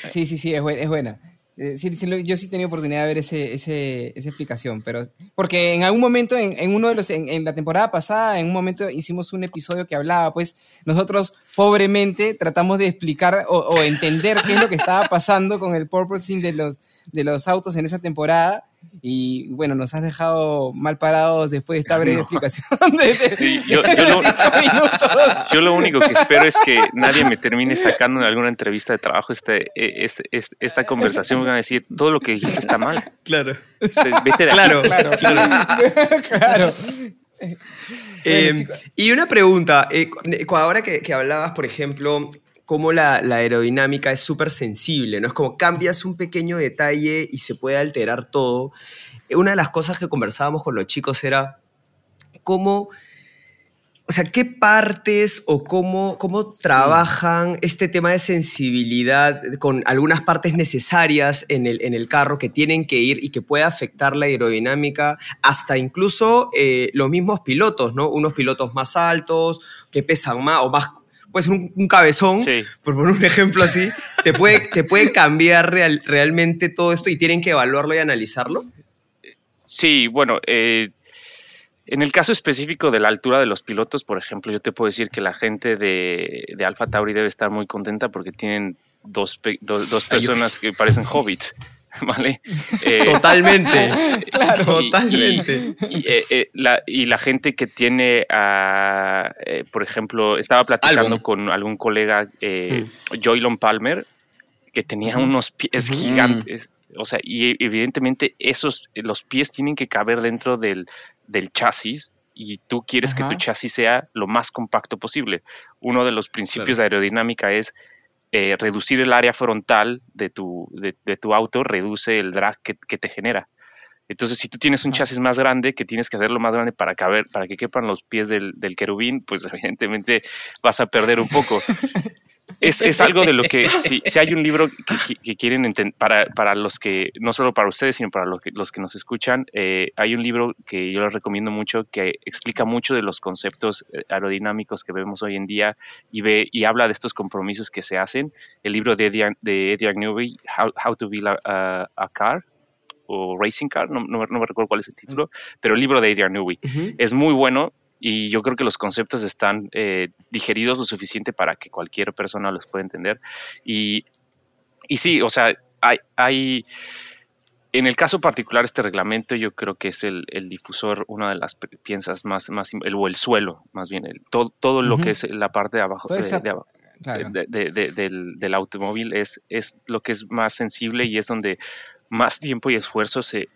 sí, sí, sí, es buena. Es buena. Sí, sí, yo sí he tenido oportunidad de ver ese, ese, esa explicación, pero porque en algún momento, en, en uno de los, en, en la temporada pasada, en un momento hicimos un episodio que hablaba, pues nosotros pobremente tratamos de explicar o, o entender qué es lo que estaba pasando con el porpoising de los, de los autos en esa temporada. Y bueno, nos has dejado mal parados después de esta breve no. explicación de, de, sí, yo, de yo, lo, yo lo único que espero es que nadie me termine sacando en alguna entrevista de trabajo este, este, este, esta conversación. Me van a decir, todo lo que dijiste está mal. Claro. Vete de claro, claro, claro. claro. Eh, bueno, y una pregunta. Eh, ahora que, que hablabas, por ejemplo... cómo la, la aerodinámica es súper sensible, ¿no? Es como cambias un pequeño detalle y se puede alterar todo. Una de las cosas que conversábamos con los chicos era cómo, o sea, qué partes o cómo, cómo trabajan sí. este tema de sensibilidad con algunas partes necesarias en el, en el carro que tienen que ir y que puede afectar la aerodinámica, hasta incluso eh, los mismos pilotos, ¿no? Unos pilotos más altos, que pesan más o más... Pues un, un cabezón, sí. por poner un ejemplo así, ¿te puede, te puede cambiar real, realmente todo esto y tienen que evaluarlo y analizarlo? Sí, bueno, eh, en el caso específico de la altura de los pilotos, por ejemplo, yo te puedo decir que la gente de, de Alpha Tauri debe estar muy contenta porque tienen dos, pe, do, dos personas que parecen hobbits, ¿vale? Eh, totalmente, claro, totalmente. Y, y, eh, eh, la, y la gente que tiene, uh, eh, por ejemplo, estaba platicando Album. con algún colega, eh, mm. Joylon Palmer, que tenía mm. unos pies mm. gigantes. O sea, y evidentemente esos, los pies tienen que caber dentro del, del chasis y tú quieres Ajá. que tu chasis sea lo más compacto posible. Uno de los principios claro. de aerodinámica es Eh, reducir el área frontal de tu, de, de tu auto, reduce el drag que, que te genera. Entonces, si tú tienes un ah. chasis más grande, que tienes que hacerlo más grande para caber, para que quepan los pies del, del querubín, pues evidentemente vas a perder un poco. Es, es algo de lo que, si, si hay un libro que, que, que quieren entender, para, para los que, no solo para ustedes, sino para los que, los que nos escuchan, eh, hay un libro que yo les recomiendo mucho, que explica mucho de los conceptos aerodinámicos que vemos hoy en día y, ve, y habla de estos compromisos que se hacen. El libro de Adrian, de Adrian Newey, How, How to Build a, a Car, o Racing Car, no, no, no me recuerdo cuál es el título, pero el libro de Adrian Newey uh-huh. es muy bueno. Y yo creo que los conceptos están eh, digeridos lo suficiente para que cualquier persona los pueda entender. Y, y sí, o sea, hay, hay, en el caso particular este reglamento, yo creo que es el, el difusor, una de las piezas más, más el, o el suelo, más bien, el, todo, todo uh-huh. lo que es la parte de abajo. Toda de, esa, de abajo. claro. de, de, de, del, del automóvil es, es lo que es más sensible y es donde más tiempo y esfuerzo se,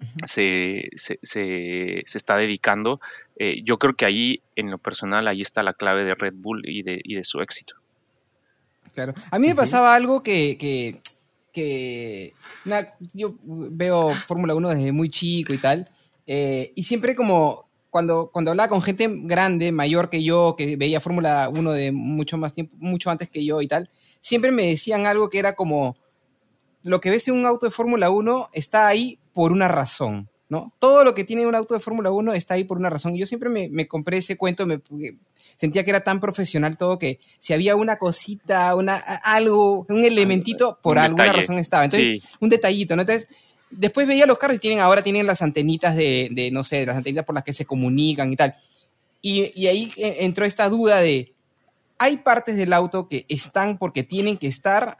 uh-huh. se, se, se, se está dedicando. Eh, yo creo que ahí, en lo personal, ahí está la clave de Red Bull y de, y de su éxito. Claro. A mí me uh-huh. pasaba algo que... que... que na, yo veo Fórmula uno desde muy chico y tal, eh, y siempre como cuando, cuando hablaba con gente grande, mayor que yo, que veía Fórmula uno de mucho más tiempo, mucho antes que yo y tal, siempre me decían algo que era como, lo que ves en un auto de Fórmula uno está ahí por una razón, ¿no? Todo lo que tiene un auto de Fórmula uno está ahí por una razón. Y yo siempre me, me compré ese cuento, me... sentía que era tan profesional todo que si había una cosita, una, algo, un elementito, por un alguna detalle. Razón estaba. Entonces, sí. un detallito, ¿no? Entonces, después veía los carros y tienen, ahora tienen las antenitas de, de, no sé, las antenitas por las que se comunican y tal. Y, y ahí entró esta duda de, hay partes del auto que están porque tienen que estar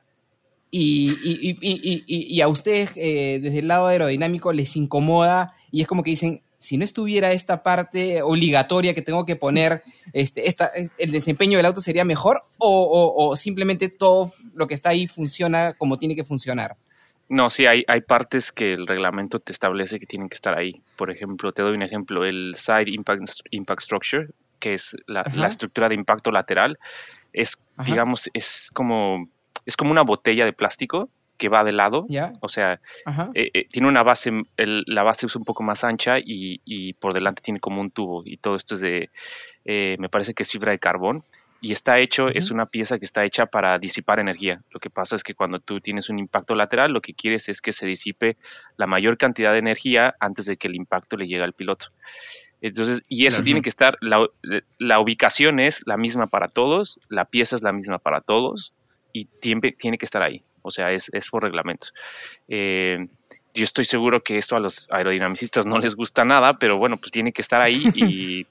y, y, y, y, y, y a ustedes eh, desde el lado aerodinámico les incomoda y es como que dicen... si no estuviera esta parte obligatoria que tengo que poner, este, esta, el desempeño del auto sería mejor o, o, o simplemente todo lo que está ahí funciona como tiene que funcionar. No, sí, hay, hay partes que el reglamento te establece que tienen que estar ahí. Por ejemplo, te doy un ejemplo, el Side Impact, impact Structure, que es la, la estructura de impacto lateral, es, Ajá. digamos, es como, es como una botella de plástico que va de lado, yeah. o sea, eh, eh, tiene una base, el, la base es un poco más ancha y, y por delante tiene como un tubo y todo esto es de, eh, me parece que es fibra de carbón y está hecho, uh-huh. es una pieza que está hecha para disipar energía. Lo que pasa es que cuando tú tienes un impacto lateral, lo que quieres es que se disipe la mayor cantidad de energía antes de que el impacto le llegue al piloto. Entonces, y eso uh-huh. tiene que estar, la, la ubicación es la misma para todos, la pieza es la misma para todos y tiene, tiene que estar ahí. O sea, es, es por reglamento. Eh, yo estoy seguro que esto a los aerodinamicistas no les gusta nada, pero bueno, pues tiene que estar ahí y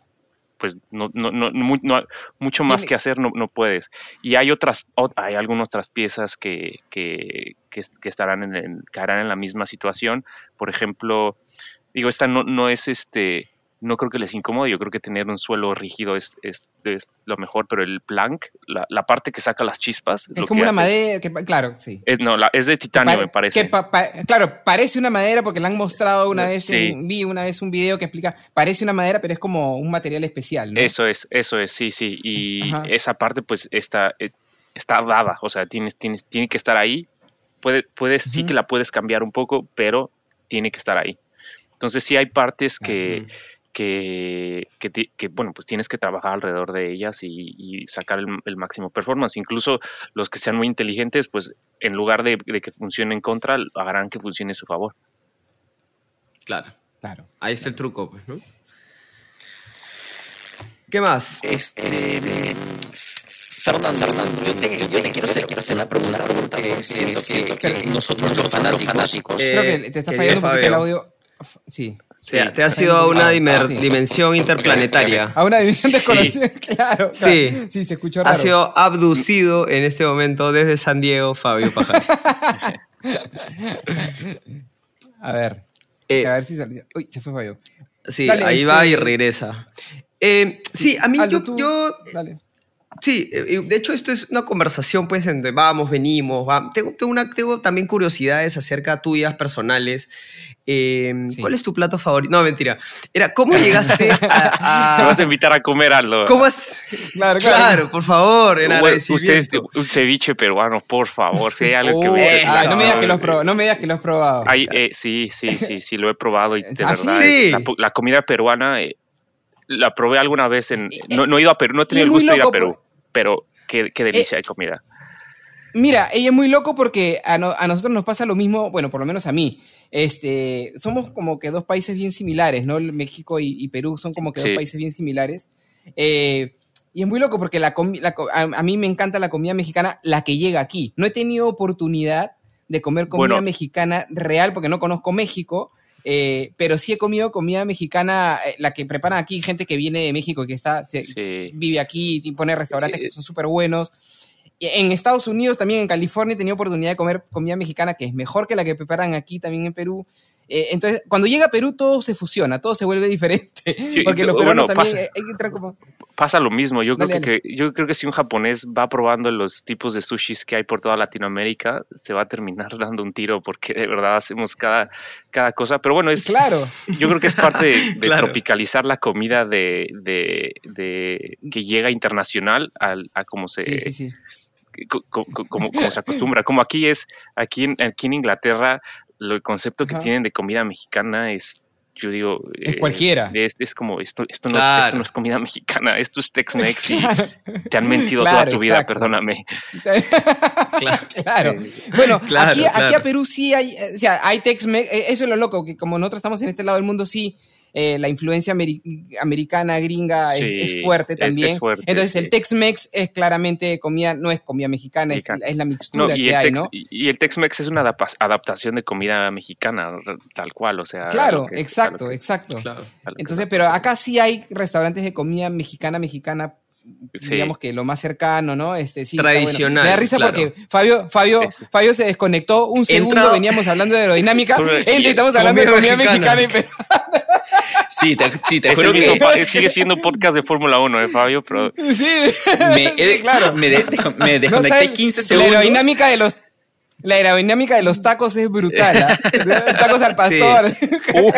pues no, no, no, no, no mucho más que hacer no, no puedes. Y hay otras, hay algunas otras piezas que, que, que, que estarán en, en, caerán en la misma situación. Por ejemplo, digo, esta no, no es este, no creo que les incomode. Yo creo que tener un suelo rígido es, es, es lo mejor, pero el plank, la, la parte que saca las chispas... Es como una madera, que, claro, sí. Es, no, la, es de titanio, pare, me parece. Que pa, pa, claro, parece una madera porque la han mostrado una vez, sí. en, vi una vez un video que explica, parece una madera, pero es como un material especial, ¿no? Eso es, eso es, sí, sí. Y Ajá. esa parte, pues, está, está dada. O sea, tienes, tienes, tiene que estar ahí. Puede, puedes, uh-huh. sí que la puedes cambiar un poco, pero tiene que estar ahí. Entonces, sí hay partes que... Uh-huh. Que, que, que, bueno, pues tienes que trabajar alrededor de ellas y, y sacar el, el máximo performance. Incluso los que sean muy inteligentes, pues en lugar de, de que funcione en contra, harán que funcione a su favor. Claro. claro Ahí está claro. el truco, pues, ¿no? ¿Qué más? Este... este... Fernando, Fernando, yo te, yo te, yo te quiero hacer, quiero hacer una pregunta, una pregunta porque eh, siento, siento que, que, que nosotros los fanáticos... fanáticos eh, creo que te está fallando un poquito el audio... Sí. Sí, te has ido a una ah, dimer- sí. dimensión interplanetaria. A una dimensión desconocida, sí. Claro, claro. Sí. Sí, se escuchó raro. Ha sido abducido en este momento desde San Diego, Fabio Pajares. A ver. Eh, a ver si se... Uy, se fue Fabio. Sí, dale, ahí este... va y regresa. Eh, sí, sí, a mí yo... Tú, yo dale. Sí, de hecho esto es una conversación pues entre vamos, venimos, vamos. Tengo, tengo, una, tengo también curiosidades acerca tuyas personales. Eh, sí. ¿Cuál es tu plato favorito? No, mentira. Era, ¿cómo llegaste a, a... Te vas a invitar a comer algo. ¿Cómo has... Claro, claro. claro, por favor, en agradecimiento. Ustedes, un ceviche peruano, por favor, si hay algo oh, que me ay, no me digas que lo has probado, no me digas que lo has probado. Ay, eh, sí, sí, sí, sí, lo he probado y de ¿Ah, verdad, sí? la, la comida peruana... Eh, la probé alguna vez en... No, no he ido a Perú, no he tenido el gusto de ir a Perú, pero qué, qué delicia de eh, comida. Mira, ella es muy loco porque a, no, a nosotros nos pasa lo mismo, bueno, por lo menos a mí. Este, somos como que dos países bien similares, ¿no? México y, y Perú son como que sí. dos países bien similares. Eh, y es muy loco porque la comi- la, a, a mí me encanta la comida mexicana, la que llega aquí. No he tenido oportunidad de comer comida bueno. mexicana real porque no conozco México, Eh, pero sí he comido comida mexicana, eh, la que preparan aquí, gente que viene de México, que está, se, sí. se vive aquí y pone restaurantes eh, que son súper buenos. En Estados Unidos, también en California, he tenido oportunidad de comer comida mexicana que es mejor que la que preparan aquí, también en Perú. Eh, entonces, cuando llega a Perú, todo se fusiona, todo se vuelve diferente. Sí, porque los peruanos bueno, también pasa, hay que entrar como... Pasa lo mismo. Yo, dale, creo dale. Que, yo creo que si un japonés va probando los tipos de sushis que hay por toda Latinoamérica, se va a terminar dando un tiro, porque de verdad hacemos cada, cada cosa. Pero bueno, es, claro. yo creo que es parte de, de claro. tropicalizar la comida de, de, de que llega internacional a, a cómo se... Sí, sí, sí. Como, como, como se acostumbra, como aquí es, aquí en, aquí en Inglaterra, lo, el concepto que Ajá. tienen de comida mexicana es, yo digo... Es eh, cualquiera. Es, es como, esto, esto, claro. no es, esto no es comida mexicana, esto es Tex-Mex y claro. te han mentido claro, toda tu exacto. vida, perdóname. claro. claro. Bueno, claro, aquí, claro. aquí a Perú sí hay, o sea, hay Tex-Mex, eso es lo loco, que como nosotros estamos en este lado del mundo, sí... Eh, la influencia ameri- americana, gringa, sí, es, es fuerte también. Es fuerte, Entonces, sí. el Tex-Mex es claramente comida, no es comida mexicana, es, es la mixtura no, que hay, tex- ¿no? Y el Tex-Mex es una adap- adaptación de comida mexicana, tal cual, o sea... Claro, que, exacto, que, exacto. Claro. Entonces, pero acá sí hay restaurantes de comida mexicana, mexicana, sí. digamos que lo más cercano, ¿no? Este, sí, tradicional. Bueno. Me da risa claro. porque Fabio, Fabio, Fabio se desconectó un segundo, Entra... veníamos hablando de aerodinámica, y estamos hablando de comida mexicana, mexicana y peruana. Sí, te, sí, te juro que... que sigue siendo podcast de Fórmula uno, ¿eh, Fabio? Pero... Sí, me, sí, claro. Me, de, me desconecté no quince segundos. La aerodinámica de los, la aerodinámica de los tacos es brutal, ¿eh? Tacos al pastor. Sí. Uh,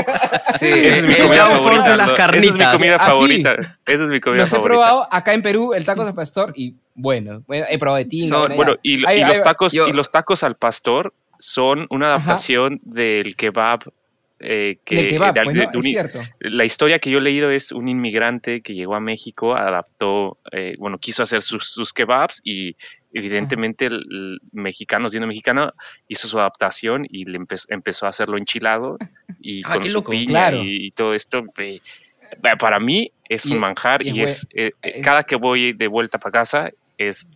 sí. Esa es mi comida el favorita. De las carnitas. Esa es mi comida ah, favorita. Sí. Esa es mi comida Nos favorita. Los he probado acá en Perú, el taco al pastor, y bueno, bueno he probado de ti. So, bueno, bueno y, ahí, y, ahí, los tacos, yo... y los tacos al pastor son una adaptación Ajá. del kebab. Eh, que, kebab, de, pues no, de, de un, es la historia que yo he leído es un inmigrante que llegó a México, adaptó, eh, bueno, quiso hacer sus, sus kebabs y evidentemente el, el mexicano, siendo mexicano, hizo su adaptación y le empe- empezó a hacerlo enchilado y ah, con su loco, piña claro. y, y todo esto. Eh, para mí es y, un manjar y, y es, we- eh, eh, cada que voy de vuelta para casa es...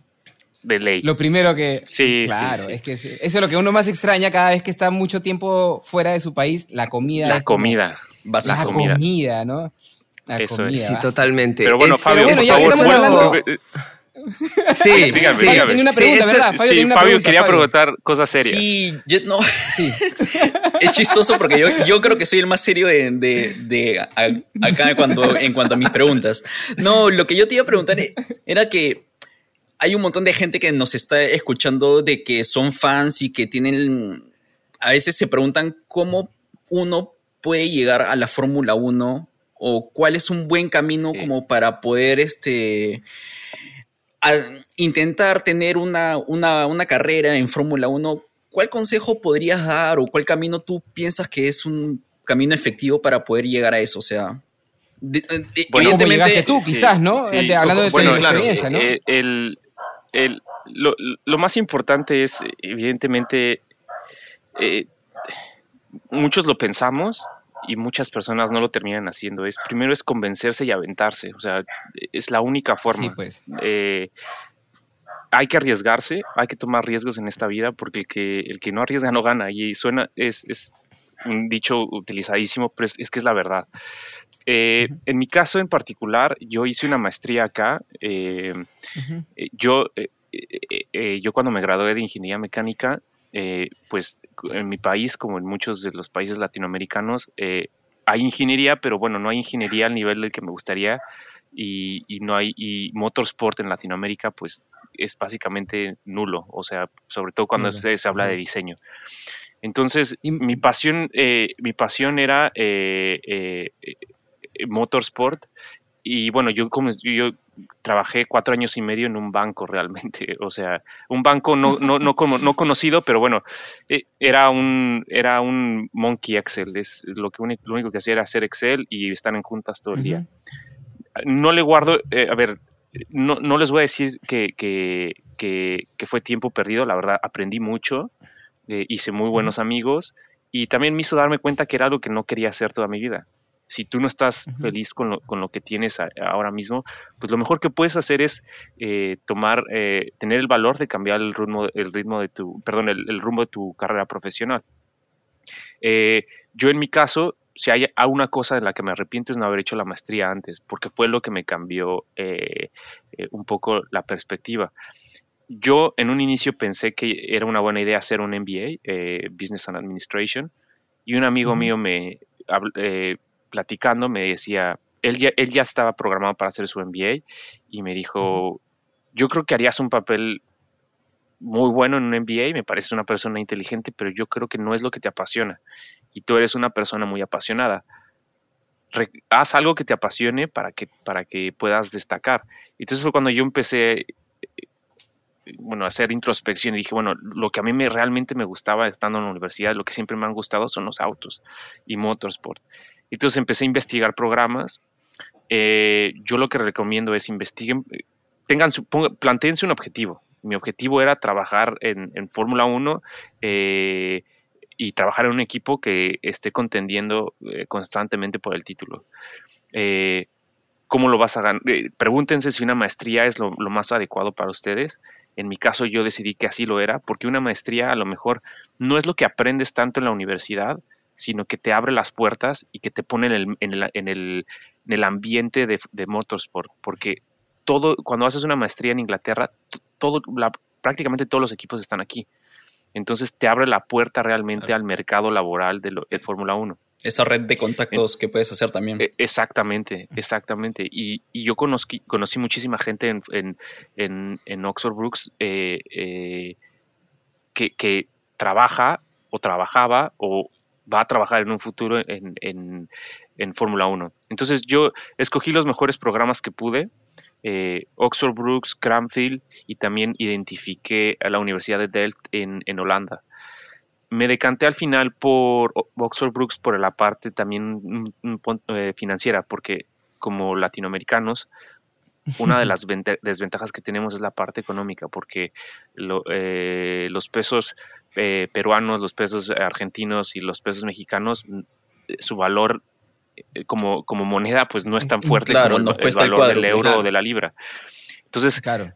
de ley. Lo primero que... Sí, claro, sí, sí. es que eso es lo que uno más extraña cada vez que está mucho tiempo fuera de su país, la comida. La comida. Como, la comida. comida, ¿no? La eso comida. Es. Sí, totalmente. Pero bueno, es, Fabio, pero bueno, por favor, hablando... Sí, dígame, sí. Fabio tiene una pregunta, sí, ¿verdad? Fabio, sí, una Fabio pregunta, quería Fabio. preguntar cosas serias. Sí, yo, no. Sí. Es chistoso porque yo, yo creo que soy el más serio de, de, de a, acá cuando, en cuanto a mis preguntas. No, lo que yo te iba a preguntar era que hay un montón de gente que nos está escuchando de que son fans y que tienen... A veces se preguntan cómo uno puede llegar a la Fórmula uno o cuál es un buen camino sí. como para poder este, intentar tener una, una, una carrera en Fórmula uno. ¿Cuál consejo podrías dar o cuál camino tú piensas que es un camino efectivo para poder llegar a eso? O sea... De, de, bueno, como llegaste tú, quizás, sí, ¿no? Sí, hablando de bueno, esa claro, experiencia, ¿no? Eh, el... El, lo, lo más importante es, evidentemente, eh, muchos lo pensamos y muchas personas no lo terminan haciendo. Es primero es convencerse y aventarse, o sea, es la única forma. Sí, pues. Eh, hay que arriesgarse, hay que tomar riesgos en esta vida porque el que, el que no arriesga no gana y suena, es, es un dicho utilizadísimo, pero es, es que es la verdad. Eh, uh-huh. En mi caso en particular, yo hice una maestría acá. Eh, uh-huh. Yo, eh, eh, eh, yo cuando me gradué de ingeniería mecánica, eh, pues en mi país, como en muchos de los países latinoamericanos, eh, hay ingeniería, pero bueno, no hay ingeniería al nivel del que me gustaría y, y no hay y motorsport en Latinoamérica, pues es básicamente nulo. O sea, sobre todo cuando uh-huh. se, se habla uh-huh. de diseño. Entonces, y, mi pasión, eh, mi pasión era eh, eh, motorsport y bueno, yo, como, yo trabajé cuatro años y medio en un banco realmente, o sea, un banco no, no, no, como, no conocido, pero bueno, eh, era, un, era un monkey Excel, es lo, que unico, lo único que hacía era hacer Excel y estar en juntas todo el uh-huh. día. No le guardo, eh, a ver, no, no les voy a decir que, que, que, que fue tiempo perdido, la verdad, aprendí mucho. Eh, hice muy buenos amigos y también me hizo darme cuenta que era algo que no quería hacer toda mi vida. Si tú no estás uh-huh. feliz con lo, con lo que tienes a, ahora mismo, pues lo mejor que puedes hacer es eh, tomar, eh, tener el valor de cambiar el ritmo, el ritmo de tu, perdón, el, el rumbo de tu carrera profesional. Eh, yo en mi caso, si hay una cosa de la que me arrepiento es no haber hecho la maestría antes, porque fue lo que me cambió eh, eh, un poco la perspectiva. Yo en un inicio pensé que era una buena idea hacer un M B A, eh, Business and Administration, Y un amigo mío me eh, platicando me decía, él ya, él ya estaba programado para hacer su M B A y me dijo, yo creo que harías un papel muy bueno en un M B A, me parece una persona inteligente, pero yo creo que no es lo que te apasiona y tú eres una persona muy apasionada. Re, haz algo que te apasione para que, para que puedas destacar. Entonces fue cuando yo empecé bueno, a hacer introspección y dije, bueno, lo que a mí me, realmente me gustaba estando en la universidad, lo que siempre me han gustado son los autos y motorsport. Entonces empecé a investigar programas. Eh, yo lo que recomiendo es investiguen, tengan su, ponga, planteense un objetivo. Mi objetivo era trabajar en, en Fórmula uno eh, y trabajar en un equipo que esté contendiendo eh, constantemente por el título. Eh, ¿Cómo lo vas a ganar? Eh, pregúntense si una maestría es lo, lo más adecuado para ustedes. En mi caso yo decidí que así lo era, porque una maestría a lo mejor no es lo que aprendes tanto en la universidad, sino que te abre las puertas y que te pone en el, en el, en el, en el ambiente de, de motorsport, porque todo, cuando haces una maestría en Inglaterra, todo, la, prácticamente todos los equipos están aquí. Entonces te abre la puerta realmente claro. al mercado laboral de, de Fórmula uno. Esa red de contactos eh, que puedes hacer también. Eh, exactamente, exactamente. Y, y yo conocí, conocí muchísima gente en, en, en, en Oxford Brookes eh, eh, que, que trabaja o trabajaba o va a trabajar en un futuro en, en, en Fórmula uno. Entonces yo escogí los mejores programas que pude. Eh, Oxford Brookes, Cranfield, y también identifiqué a la Universidad de Delft en, en Holanda. Me decanté al final por Oxford Brookes por la parte también eh, financiera, porque como latinoamericanos, una de las desventajas que tenemos es la parte económica, porque lo, eh, los pesos eh, peruanos, los pesos argentinos y los pesos mexicanos, su valor Como, como moneda, pues no es tan fuerte claro, como el, el valor cuadro, del euro claro. o de la libra. Entonces, claro.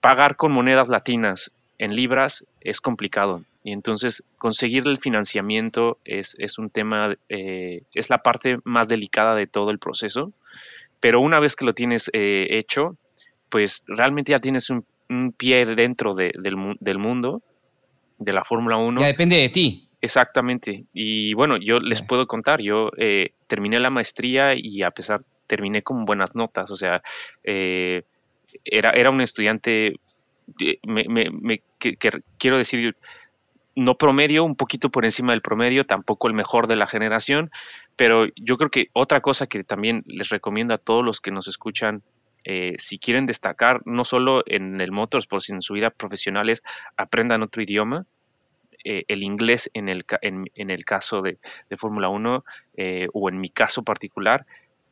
pagar con monedas latinas en libras es complicado. Y entonces, conseguir el financiamiento es, es un tema, eh, es la parte más delicada de todo el proceso. Pero una vez que lo tienes eh, hecho, pues realmente ya tienes un, un pie dentro de, del, del mundo, de la Fórmula uno. Ya depende de ti. Exactamente. Y bueno, yo les puedo contar, yo eh, terminé la maestría y a pesar, terminé con buenas notas, o sea, eh, era, era un estudiante, me, me, me, que, que quiero decir, no promedio, un poquito por encima del promedio, tampoco el mejor de la generación, pero yo creo que otra cosa que también les recomiendo a todos los que nos escuchan, Eh, si quieren destacar, no solo en el motorsport, sino en su vida profesional, es aprendan otro idioma. Eh, el inglés en el, en, en el caso de, de Fórmula uno eh, o en mi caso particular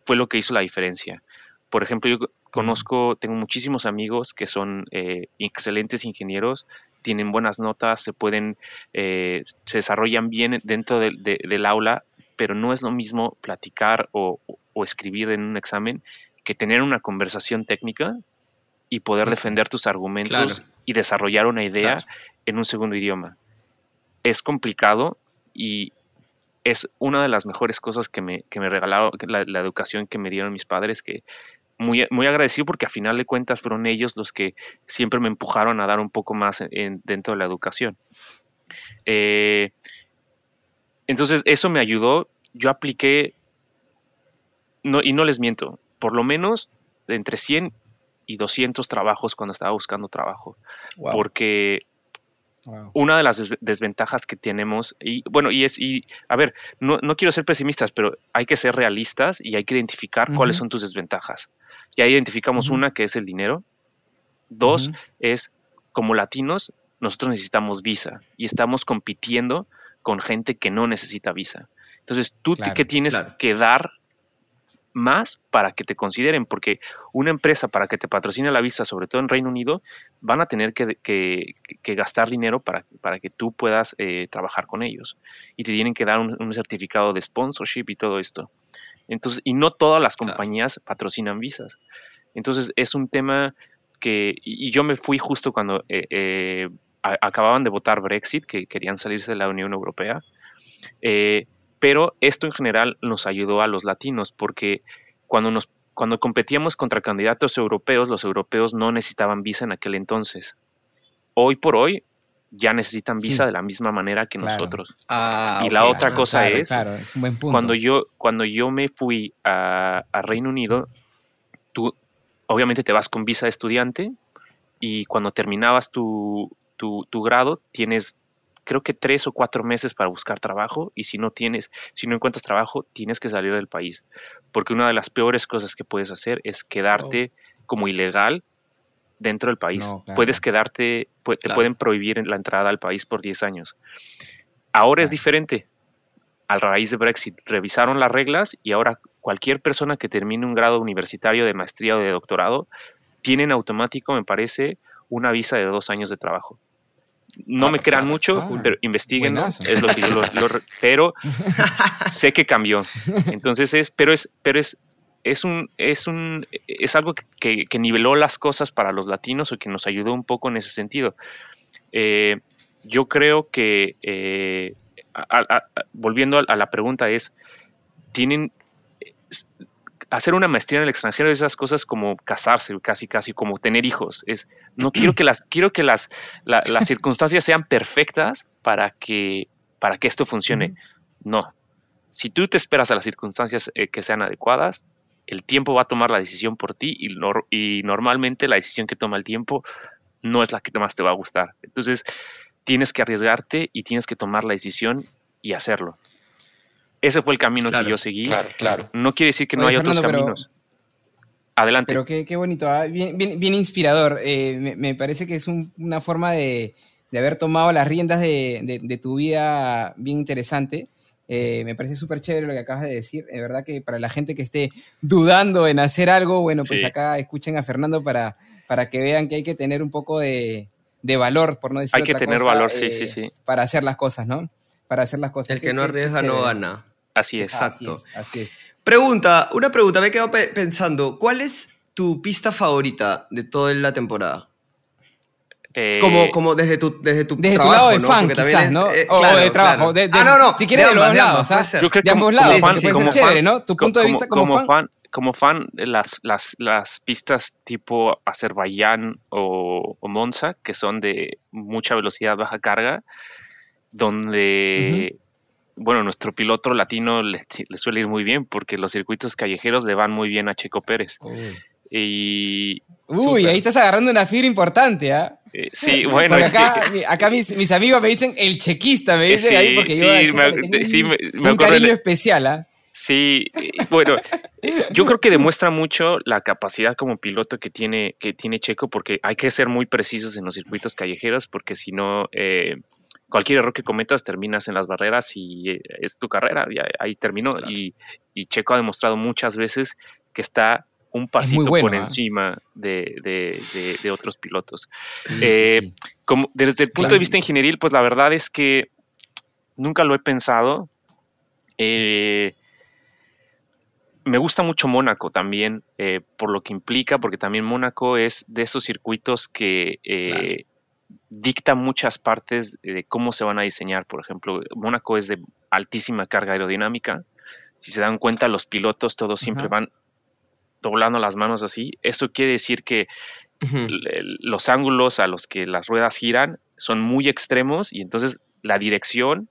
fue lo que hizo la diferencia. Por ejemplo, yo conozco, tengo muchísimos amigos que son eh, excelentes ingenieros, tienen buenas notas, se pueden, eh, se desarrollan bien dentro de, de, del aula, pero no es lo mismo platicar o, o escribir en un examen que tener una conversación técnica y poder defender tus argumentos claro. y desarrollar una idea claro. en un segundo idioma. Es complicado y es una de las mejores cosas que me, que me regalaron, la, la educación que me dieron mis padres, que muy, muy agradecido porque a final de cuentas fueron ellos los que siempre me empujaron a dar un poco más en, en, dentro de la educación. Eh, entonces eso me ayudó, yo apliqué, no, y no les miento, por lo menos entre cien y doscientos trabajos cuando estaba buscando trabajo, wow. porque... Wow. Una de las desventajas que tenemos, y bueno, y es, y a ver, no, no quiero ser pesimistas, pero hay que ser realistas y hay que identificar uh-huh. cuáles son tus desventajas. Ya identificamos uh-huh. una, que es el dinero. Dos, uh-huh. es como latinos, nosotros necesitamos visa y estamos compitiendo con gente que no necesita visa. Entonces, tú claro, que tienes claro. que dar más para que te consideren, porque una empresa para que te patrocine la visa, sobre todo en Reino Unido, van a tener que, que, que gastar dinero para, para que tú puedas eh, trabajar con ellos y te tienen que dar un, un certificado de sponsorship y todo esto. Entonces, y no todas las compañías claro. patrocinan visas. Entonces es un tema que, y yo me fui justo cuando eh, eh, a, acababan de votar Brexit, que querían salirse de la Unión Europea, eh, pero esto en general nos ayudó a los latinos porque cuando nos cuando competíamos contra candidatos europeos, los europeos no necesitaban visa en aquel entonces. Hoy por hoy ya necesitan visa sí. de la misma manera que claro. nosotros. Ah, y okay. la otra ah, cosa claro, es, claro. es un buen punto. Cuando yo cuando yo me fui a, a Reino Unido, tú obviamente te vas con visa de estudiante y cuando terminabas tu, tu, tu grado tienes creo que tres o cuatro meses para buscar trabajo y si no tienes, si no encuentras trabajo tienes que salir del país, porque una de las peores cosas que puedes hacer es quedarte oh. como ilegal dentro del país. No, claro. Puedes quedarte, te claro. pueden prohibir la entrada al país por diez años. Ahora claro. es diferente. A raíz de Brexit revisaron las reglas y ahora cualquier persona que termine un grado universitario de maestría o de doctorado tiene en automático, me parece, una visa de dos años de trabajo. No ah, me crean mucho, ah, pero investiguen, es lo que yo lo, lo, pero sé que cambió. Entonces es, pero es, pero es, es un, es un, es algo que, que niveló las cosas para los latinos o que nos ayudó un poco en ese sentido. Eh, yo creo que eh, a, a, a, volviendo a, a la pregunta es, tienen hacer una maestría en el extranjero, esas cosas como casarse, casi casi como tener hijos. Es no quiero que las quiero que las la, las circunstancias sean perfectas para que para que esto funcione. No. Si tú te esperas a las circunstancias eh, que sean adecuadas, el tiempo va a tomar la decisión por ti y, nor y normalmente la decisión que toma el tiempo no es la que más te va a gustar. Entonces, tienes que arriesgarte y tienes que tomar la decisión y hacerlo. Ese fue el camino claro, que yo seguí. Claro, claro. No quiere decir que no Oye, haya Fernando, otros caminos. Pero, adelante. Pero qué, qué bonito, ¿eh? bien, bien, bien inspirador. Eh, me, me parece que es un, una forma de, de haber tomado las riendas de, de, de tu vida bien interesante. Eh, me parece súper chévere lo que acabas de decir. Es verdad que para la gente que esté dudando en hacer algo, bueno, pues sí. acá escuchen a Fernando para, para que vean que hay que tener un poco de, de valor, por no decir otra cosa. Hay que tener cosa, valor, eh, sí, sí. Para hacer las cosas, ¿no? Para hacer las cosas. El que, que no arriesga que no gana. Así es. Exacto. Así es, así es. Pregunta, una pregunta, me he quedado pe pensando, ¿cuál es tu pista favorita de toda la temporada? Eh, como, como desde tu, desde tu desde trabajo, tu lado de ¿no? fan, porque quizás, ¿no? Eh, o claro, de trabajo. Claro. De, de, ah, no, no. Si quieres de, ambas, de los lados, de ambas, ¿sabes? Yo creo que de ambos lados, como, fan, puede como ser fan, chévere, ¿no? Tu como, punto de vista como, como fan. fan. Como fan, las, las, las pistas tipo Azerbaiyán o, o Monza, que son de mucha velocidad, baja carga, donde... Uh-huh. Bueno, nuestro piloto latino le, le suele ir muy bien porque los circuitos callejeros le van muy bien a Checo Pérez. Uy, y, Uy ahí estás agarrando una fibra importante, ¿ah? ¿eh? Eh, sí, bueno. Es acá que, acá mis, mis amigos me dicen el chequista, me dicen sí, ahí porque sí, yo a Checo me, le tengo sí, un, me, me un cariño el, especial, ¿ah? ¿eh? Sí, bueno, yo creo que demuestra mucho la capacidad como piloto que tiene, que tiene Checo porque hay que ser muy precisos en los circuitos callejeros porque si no... Eh, cualquier error que cometas terminas en las barreras y es tu carrera, y ahí terminó. Claro. Y, y Checo ha demostrado muchas veces que está un pasito es bueno, por ¿eh? encima de, de, de, de otros pilotos. Sí, eh, sí, sí. Como, desde el punto claro. de vista ingenieril, pues la verdad es que nunca lo he pensado. Eh, me gusta mucho Mónaco también, eh, por lo que implica, porque también Mónaco es de esos circuitos que... Eh, claro. dicta muchas partes de cómo se van a diseñar. Por ejemplo, Mónaco es de altísima carga aerodinámica. Si se dan cuenta, los pilotos todos uh-huh. siempre van doblando las manos así. Eso quiere decir que uh-huh. los ángulos a los que las ruedas giran son muy extremos y entonces la dirección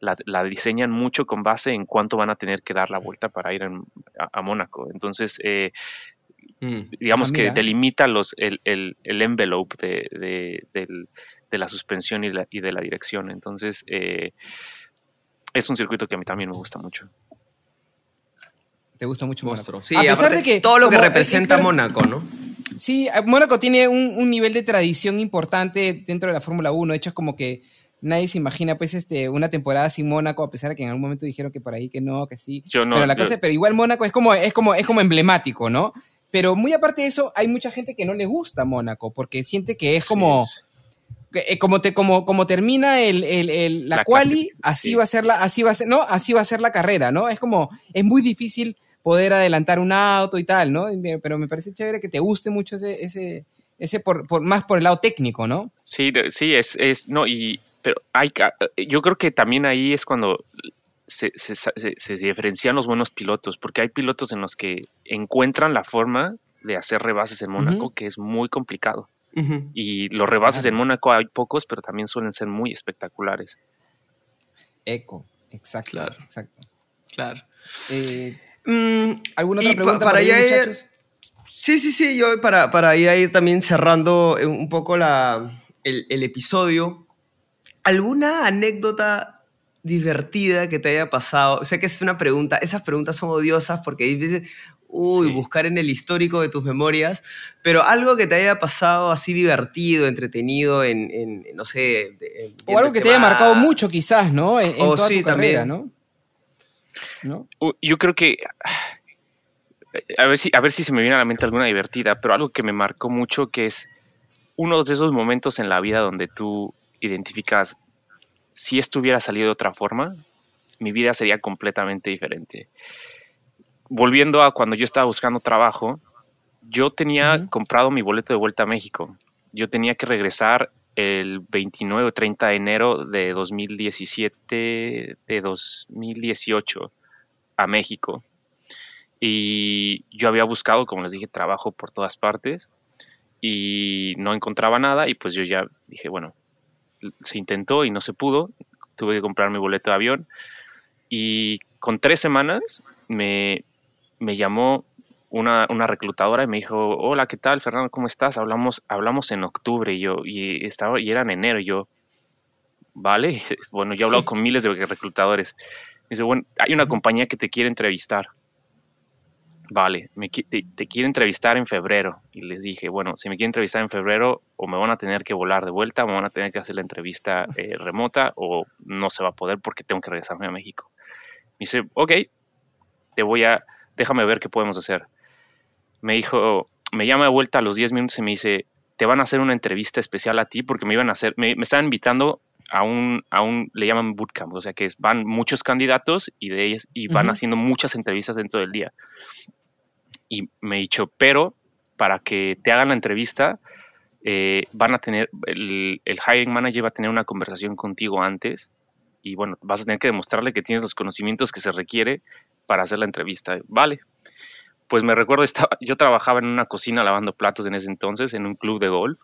la, la diseñan mucho con base en cuánto van a tener que dar la vuelta para ir en, a, a Mónaco. Entonces, eh, digamos ah, que delimita los, el, el, el envelope de, de, de, de la suspensión y de la, y de la dirección. Entonces, eh, es un circuito que a mí también me gusta mucho. Te gusta mucho Mónaco. Sí, a pesar de que todo lo que representa Mónaco, ¿no? Sí, Mónaco tiene un, un nivel de tradición importante dentro de la Fórmula uno. De hecho, es como que nadie se imagina pues este una temporada sin Mónaco, a pesar de que en algún momento dijeron que por ahí que no, que sí. Yo no, pero, la cosa, yo... pero igual Mónaco es como, es como, es como emblemático, ¿no? Pero muy aparte de eso, hay mucha gente que no le gusta Mónaco, porque siente que es como, que, como, te, como, como termina el, el, el, la, la quali, así, sí. va a ser la, así, va a ser, ¿no? así va a ser la carrera, ¿no? Es como, es muy difícil poder adelantar un auto y tal, ¿no? Pero me parece chévere que te guste mucho ese, ese, ese por, por, más por el lado técnico, ¿no? Sí, sí, es, es no, y, pero hay, yo creo que también ahí es cuando... Se, se, se, se diferencian los buenos pilotos, porque hay pilotos en los que encuentran la forma de hacer rebases en Mónaco, uh-huh. que es muy complicado. Uh-huh. Y los rebases claro. en Mónaco hay pocos, pero también suelen ser muy espectaculares. Eco, exacto. Claro. Exacto. Claro. Eh, ¿Alguna otra pregunta pa- para, para ir, ella, muchachos? Sí, sí, sí. Yo para, para ir ahí también cerrando un poco la, el, el episodio. ¿Alguna anécdota divertida que te haya pasado? O sea, que es una pregunta. Esas preguntas son odiosas porque dices... Uy, sí. buscar en el histórico de tus memorias, pero algo que te haya pasado así divertido, entretenido, en, en no sé... En, o algo que te haya marcado mucho quizás, ¿no? En, en oh, toda sí, tu carrera, también. ¿no? ¿No? Yo creo que... A ver, si, a ver si se me viene a la mente alguna divertida, pero algo que me marcó mucho, que es uno de esos momentos en la vida donde tú identificas, si esto hubiera salido de otra forma, mi vida sería completamente diferente. Volviendo a cuando yo estaba buscando trabajo, yo tenía uh-huh. comprado mi boleto de vuelta a México. Yo tenía que regresar el veintinueve o treinta de enero de dos mil diecisiete, de dos mil dieciocho a México. Y yo había buscado, como les dije, trabajo por todas partes y no encontraba nada. Y pues yo ya dije, bueno, se intentó y no se pudo. Tuve que comprar mi boleto de avión y con tres semanas... Me, me llamó una, una reclutadora y me dijo, hola, ¿qué tal, Fernando? ¿Cómo estás? Hablamos, hablamos en octubre y, yo, y, estaba, y era en enero. Y yo, vale, bueno, yo he hablado con miles de reclutadores. Me dice, bueno, hay una compañía que te quiere entrevistar. Vale, me, te, te quiere entrevistar en febrero. Y les dije, bueno, si me quiere entrevistar en febrero, o me van a tener que volar de vuelta, o me van a tener que hacer la entrevista eh, remota, o no se va a poder porque tengo que regresarme a México. Me dice, ok. Te voy a, déjame ver qué podemos hacer. Me dijo, me llama de vuelta a los diez minutos y me dice, te van a hacer una entrevista especial a ti porque me iban a hacer, me, me estaban invitando a un, a un, le llaman bootcamp, o sea que es, van muchos candidatos y de ellos, y van uh-huh. haciendo muchas entrevistas dentro del día. Y me dijo, pero para que te hagan la entrevista, eh, van a tener, el, el hiring manager va a tener una conversación contigo antes y bueno, vas a tener que demostrarle que tienes los conocimientos que se requiere para hacer la entrevista. Vale, pues me recuerdo, yo trabajaba en una cocina lavando platos en ese entonces, en un club de golf.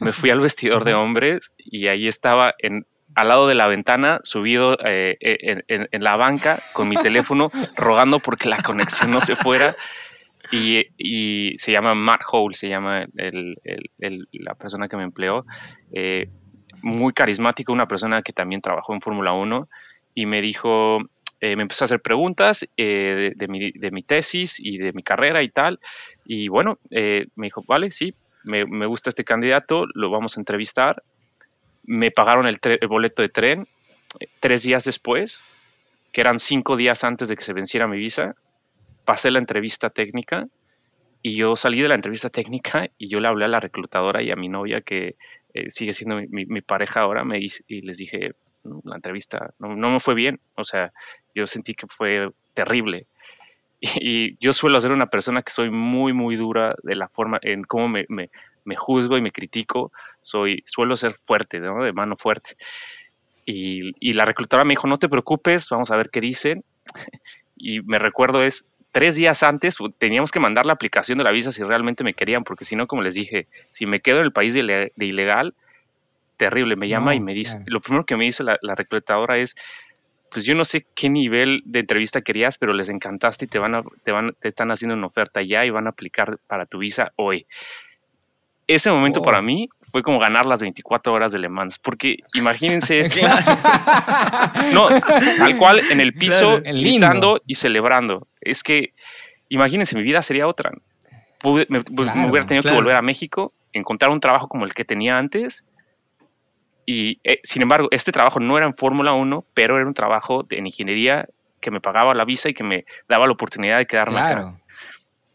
Me fui al vestidor de hombres y ahí estaba en, al lado de la ventana, subido eh, en, en, en la banca con mi teléfono, rogando porque la conexión no se fuera. Y, y se llama Matt Howell, se llama el, el, el, la persona que me empleó. Eh, muy carismático, una persona que también trabajó en Fórmula uno y me dijo... Eh, me empezó a hacer preguntas eh, de, de, mi, de mi tesis y de mi carrera y tal. Y bueno, eh, me dijo, vale, sí, me, me gusta este candidato, lo vamos a entrevistar. Me pagaron el, tre- el boleto de tren eh, tres días después, que eran cinco días antes de que se venciera mi visa. Pasé la entrevista técnica y yo salí de la entrevista técnica y yo le hablé a la reclutadora y a mi novia, que eh, sigue siendo mi, mi, mi pareja ahora, me, y les dije... La entrevista no, no me fue bien, o sea, yo sentí que fue terrible. Y, y yo suelo ser una persona que soy muy, muy dura de la forma en cómo me, me, me juzgo y me critico. Soy, suelo ser fuerte, ¿no? De mano fuerte. Y, y la reclutadora me dijo, no te preocupes, vamos a ver qué dicen. Y me recuerdo es, tres días antes teníamos que mandar la aplicación de la visa si realmente me querían, porque si no, como les dije, si me quedo en el país de, de ilegal, terrible, me llama no, y me dice, claro. Lo primero que me dice la, la reclutadora es, pues yo no sé qué nivel de entrevista querías, pero les encantaste y te van a, te van, te están haciendo una oferta ya y van a aplicar para tu visa hoy. Ese momento oh. para mí fue como ganar las veinticuatro horas de Le Mans, porque imagínense ese, no, tal cual en el piso, claro, gritando y celebrando. Es que, imagínense, mi vida sería otra. Pude, me, claro, me hubiera tenido claro. que volver a México, encontrar un trabajo como el que tenía antes. Y eh, sin embargo, este trabajo no era en Fórmula uno, pero era un trabajo de, en ingeniería que me pagaba la visa y que me daba la oportunidad de quedarme claro. acá.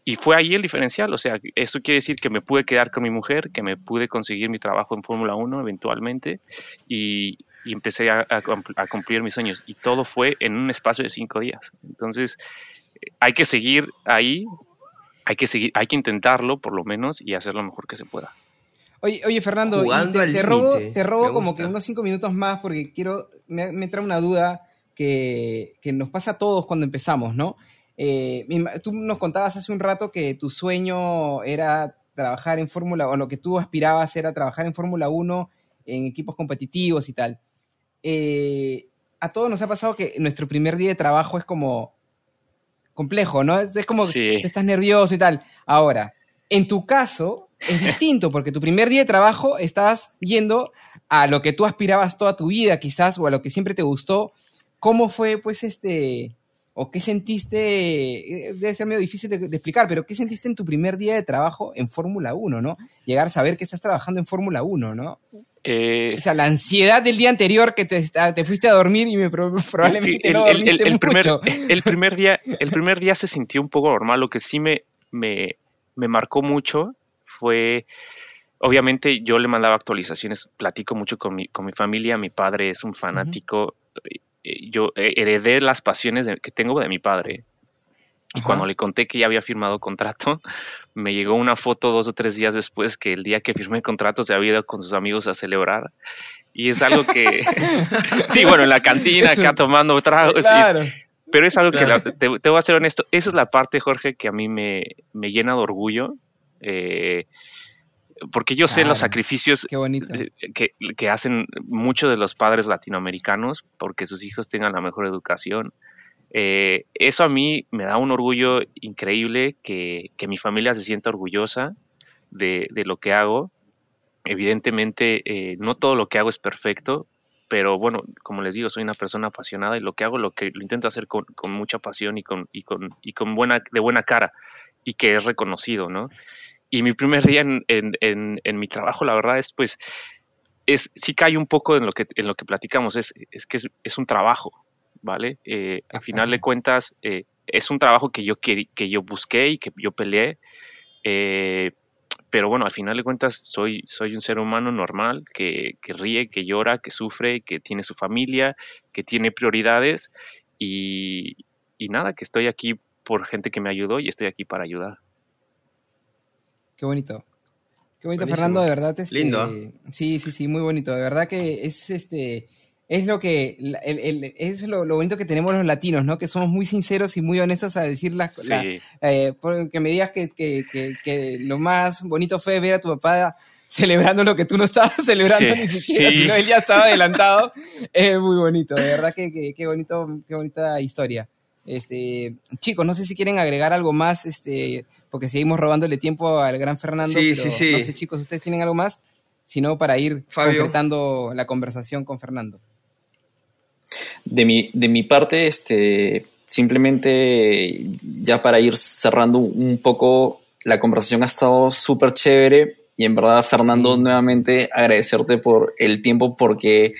Y fue ahí el diferencial. O sea, eso quiere decir que me pude quedar con mi mujer, que me pude conseguir mi trabajo en Fórmula uno eventualmente y, y empecé a, a, a cumplir mis sueños. Y todo fue en un espacio de cinco días. Entonces, hay que seguir ahí, hay que, seguir, hay que intentarlo por lo menos y hacer lo mejor que se pueda. Oye, oye, Fernando, te, te robo, te robo como que unos cinco minutos más porque quiero, me, me entra una duda que, que nos pasa a todos cuando empezamos, ¿no? Eh, tú nos contabas hace un rato que tu sueño era trabajar en Fórmula, o lo que tú aspirabas era trabajar en Fórmula uno, en equipos competitivos y tal. Eh, a todos nos ha pasado que nuestro primer día de trabajo es como complejo, ¿no? Es como sí. que estás nervioso y tal. Ahora, en tu caso es distinto, porque tu primer día de trabajo estás yendo a lo que tú aspirabas toda tu vida, quizás, o a lo que siempre te gustó. ¿Cómo fue, pues, este, o qué sentiste? Debe ser medio difícil de, de explicar, pero ¿qué sentiste en tu primer día de trabajo en Fórmula uno, no? Llegar a saber que estás trabajando en Fórmula uno, ¿no? Eh, o sea, la ansiedad del día anterior que te, te fuiste a dormir y me, probablemente el, no dormiste el, el, el mucho. Primer, el, primer día, el primer día se sintió un poco normal. Lo que sí me, me, me marcó mucho fue, obviamente yo le mandaba actualizaciones, platico mucho con mi, con mi familia, mi padre es un fanático, uh-huh. yo heredé las pasiones de, que tengo de mi padre. Y Ajá. cuando le conté que ya había firmado contrato, me llegó una foto dos o tres días después que el día que firmé el contrato se había ido con sus amigos a celebrar. Y es algo que... sí, bueno, en la cantina, acá un... tomando tragos. Claro. Y... Pero es algo claro. que... La... Te, te voy a ser honesto. Esa es la parte, Jorge, que a mí me, me llena de orgullo. Eh, porque yo claro. sé los sacrificios que, que hacen muchos de los padres latinoamericanos porque sus hijos tengan la mejor educación. Eh, eso a mí me da un orgullo increíble, que, que mi familia se sienta orgullosa de, de lo que hago. Evidentemente, eh, no todo lo que hago es perfecto, pero bueno, como les digo, soy una persona apasionada y lo que hago, lo que lo intento hacer con, con mucha pasión y con, y con, y con buena, de buena cara, y que es reconocido, ¿no? Y mi primer día en, en, en, en mi trabajo, la verdad es, pues, es, sí cae un poco en lo que, en lo que platicamos, es, es que es, es un trabajo. ¿Vale? Eh, al final de cuentas, eh, es un trabajo que yo, que, que yo busqué y que yo peleé, eh, pero bueno, al final de cuentas soy, soy un ser humano normal que, que ríe, que llora, que sufre, que tiene su familia, que tiene prioridades y, y nada, que estoy aquí por gente que me ayudó y estoy aquí para ayudar. Qué bonito. Qué bonito, buenísimo. Fernando, de verdad. Este, lindo. Sí, sí, sí, muy bonito. De verdad que es este... Es lo que el, el, es lo, lo bonito que tenemos los latinos, ¿no? Que somos muy sinceros y muy honestos a decir las cosas. Sí. Eh, que me digas que, que, que, que lo más bonito fue ver a tu papá celebrando lo que tú no estabas celebrando sí. ni siquiera, sí. sino él ya estaba adelantado. Es eh, muy bonito, de verdad que, que, que bonito, qué bonita historia. Este, chicos, no sé si quieren agregar algo más, este, porque seguimos robándole tiempo al gran Fernando. Sí, pero sí, sí. No sé, chicos, ¿ustedes tienen algo más? Sino para ir Fabio. Completando la conversación con Fernando. De mi, de mi parte, este, simplemente ya para ir cerrando un poco, la conversación ha estado súper chévere y en verdad, Fernando, sí. nuevamente agradecerte por el tiempo porque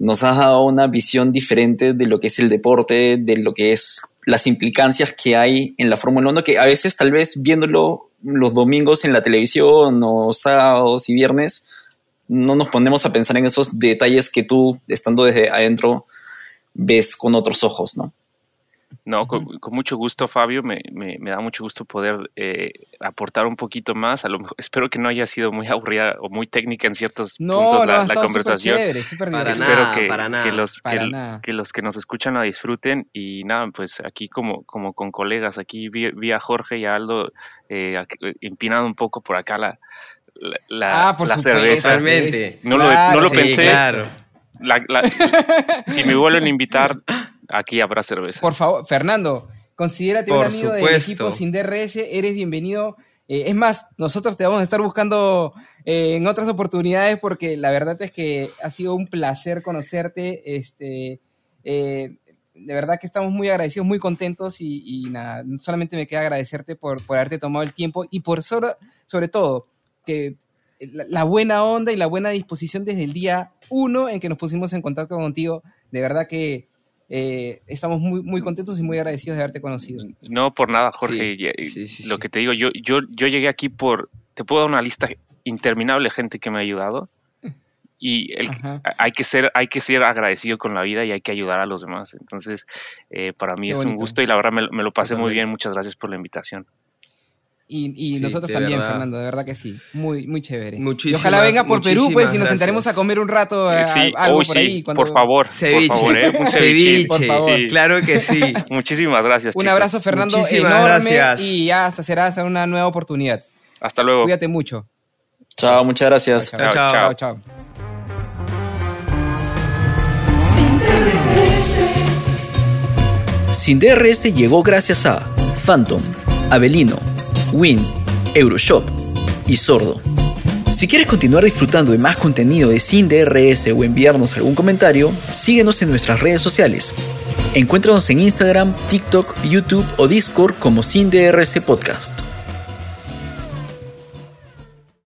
nos has dado una visión diferente de lo que es el deporte, de lo que es las implicancias que hay en la Fórmula uno, que a veces tal vez viéndolo los domingos en la televisión o sábados y viernes, no nos ponemos a pensar en esos detalles que tú, estando desde adentro, ves con otros ojos, ¿no? No, con, con mucho gusto, Fabio. Me, me, me da mucho gusto poder eh, aportar un poquito más. A lo mejor, espero que no haya sido muy aburrida o muy técnica en ciertos no, puntos no, la, la conversación. Súper chévere, súper para nada, espero que, para nada, que, los, para que, nada. que los que nos escuchan la disfruten. Y nada, pues aquí como, como con colegas, aquí vi, vi a Jorge y a Aldo eh, empinando un poco por acá la, la, la, ah, por la supuesto, cerveza. Totalmente. No, claro, lo, no lo sí, pensé. Claro. La, la, si me vuelven a invitar, aquí habrá cerveza. Por favor, Fernando, considérate Por un amigo supuesto. Del equipo Sin D R S, eres bienvenido. Eh, es más, nosotros te vamos a estar buscando eh, en otras oportunidades porque la verdad es que ha sido un placer conocerte. Este, eh, de verdad que estamos muy agradecidos, muy contentos y, y nada, solamente me queda agradecerte por, por haberte tomado el tiempo y por sobre, sobre todo que... la buena onda y la buena disposición desde el día uno en que nos pusimos en contacto contigo. De verdad que eh, estamos muy, muy contentos y muy agradecidos de haberte conocido. No, por nada, Jorge. Sí, sí, sí, lo sí. que te digo, yo, yo, yo llegué aquí por... Te puedo dar una lista interminable de gente que me ha ayudado. Y el, hay, que ser, hay que ser agradecido con la vida y hay que ayudar a los demás. Entonces, eh, para mí Qué es bonito. Un gusto y la verdad me, me lo pasé muy bien. Muchas gracias por la invitación. Y, y sí, nosotros también, verdad. Fernando, de verdad que sí. Muy, muy chévere. Muchísimas, y ojalá venga por Perú, pues, y nos gracias. Sentaremos a comer un rato a, sí, a, algo oye, por ahí. Cuando... Por favor. Ceviche. Por favor, ¿eh? Un ceviche. Por favor. Sí. Claro que sí. Muchísimas gracias, chicos. Un abrazo, Fernando. Muchísimas enorme, gracias. Y ya hasta será hasta una nueva oportunidad. Hasta luego. Cuídate mucho. Chao, muchas gracias. Chao, chao. Chao, chao. Sin D R S llegó gracias a Phantom, Avelino, Win, Euroshop y Sordo. Si quieres continuar disfrutando de más contenido de Sin D R S o enviarnos algún comentario, síguenos en nuestras redes sociales. Encuéntranos en Instagram, TikTok, YouTube o Discord como Sin D R S Podcast.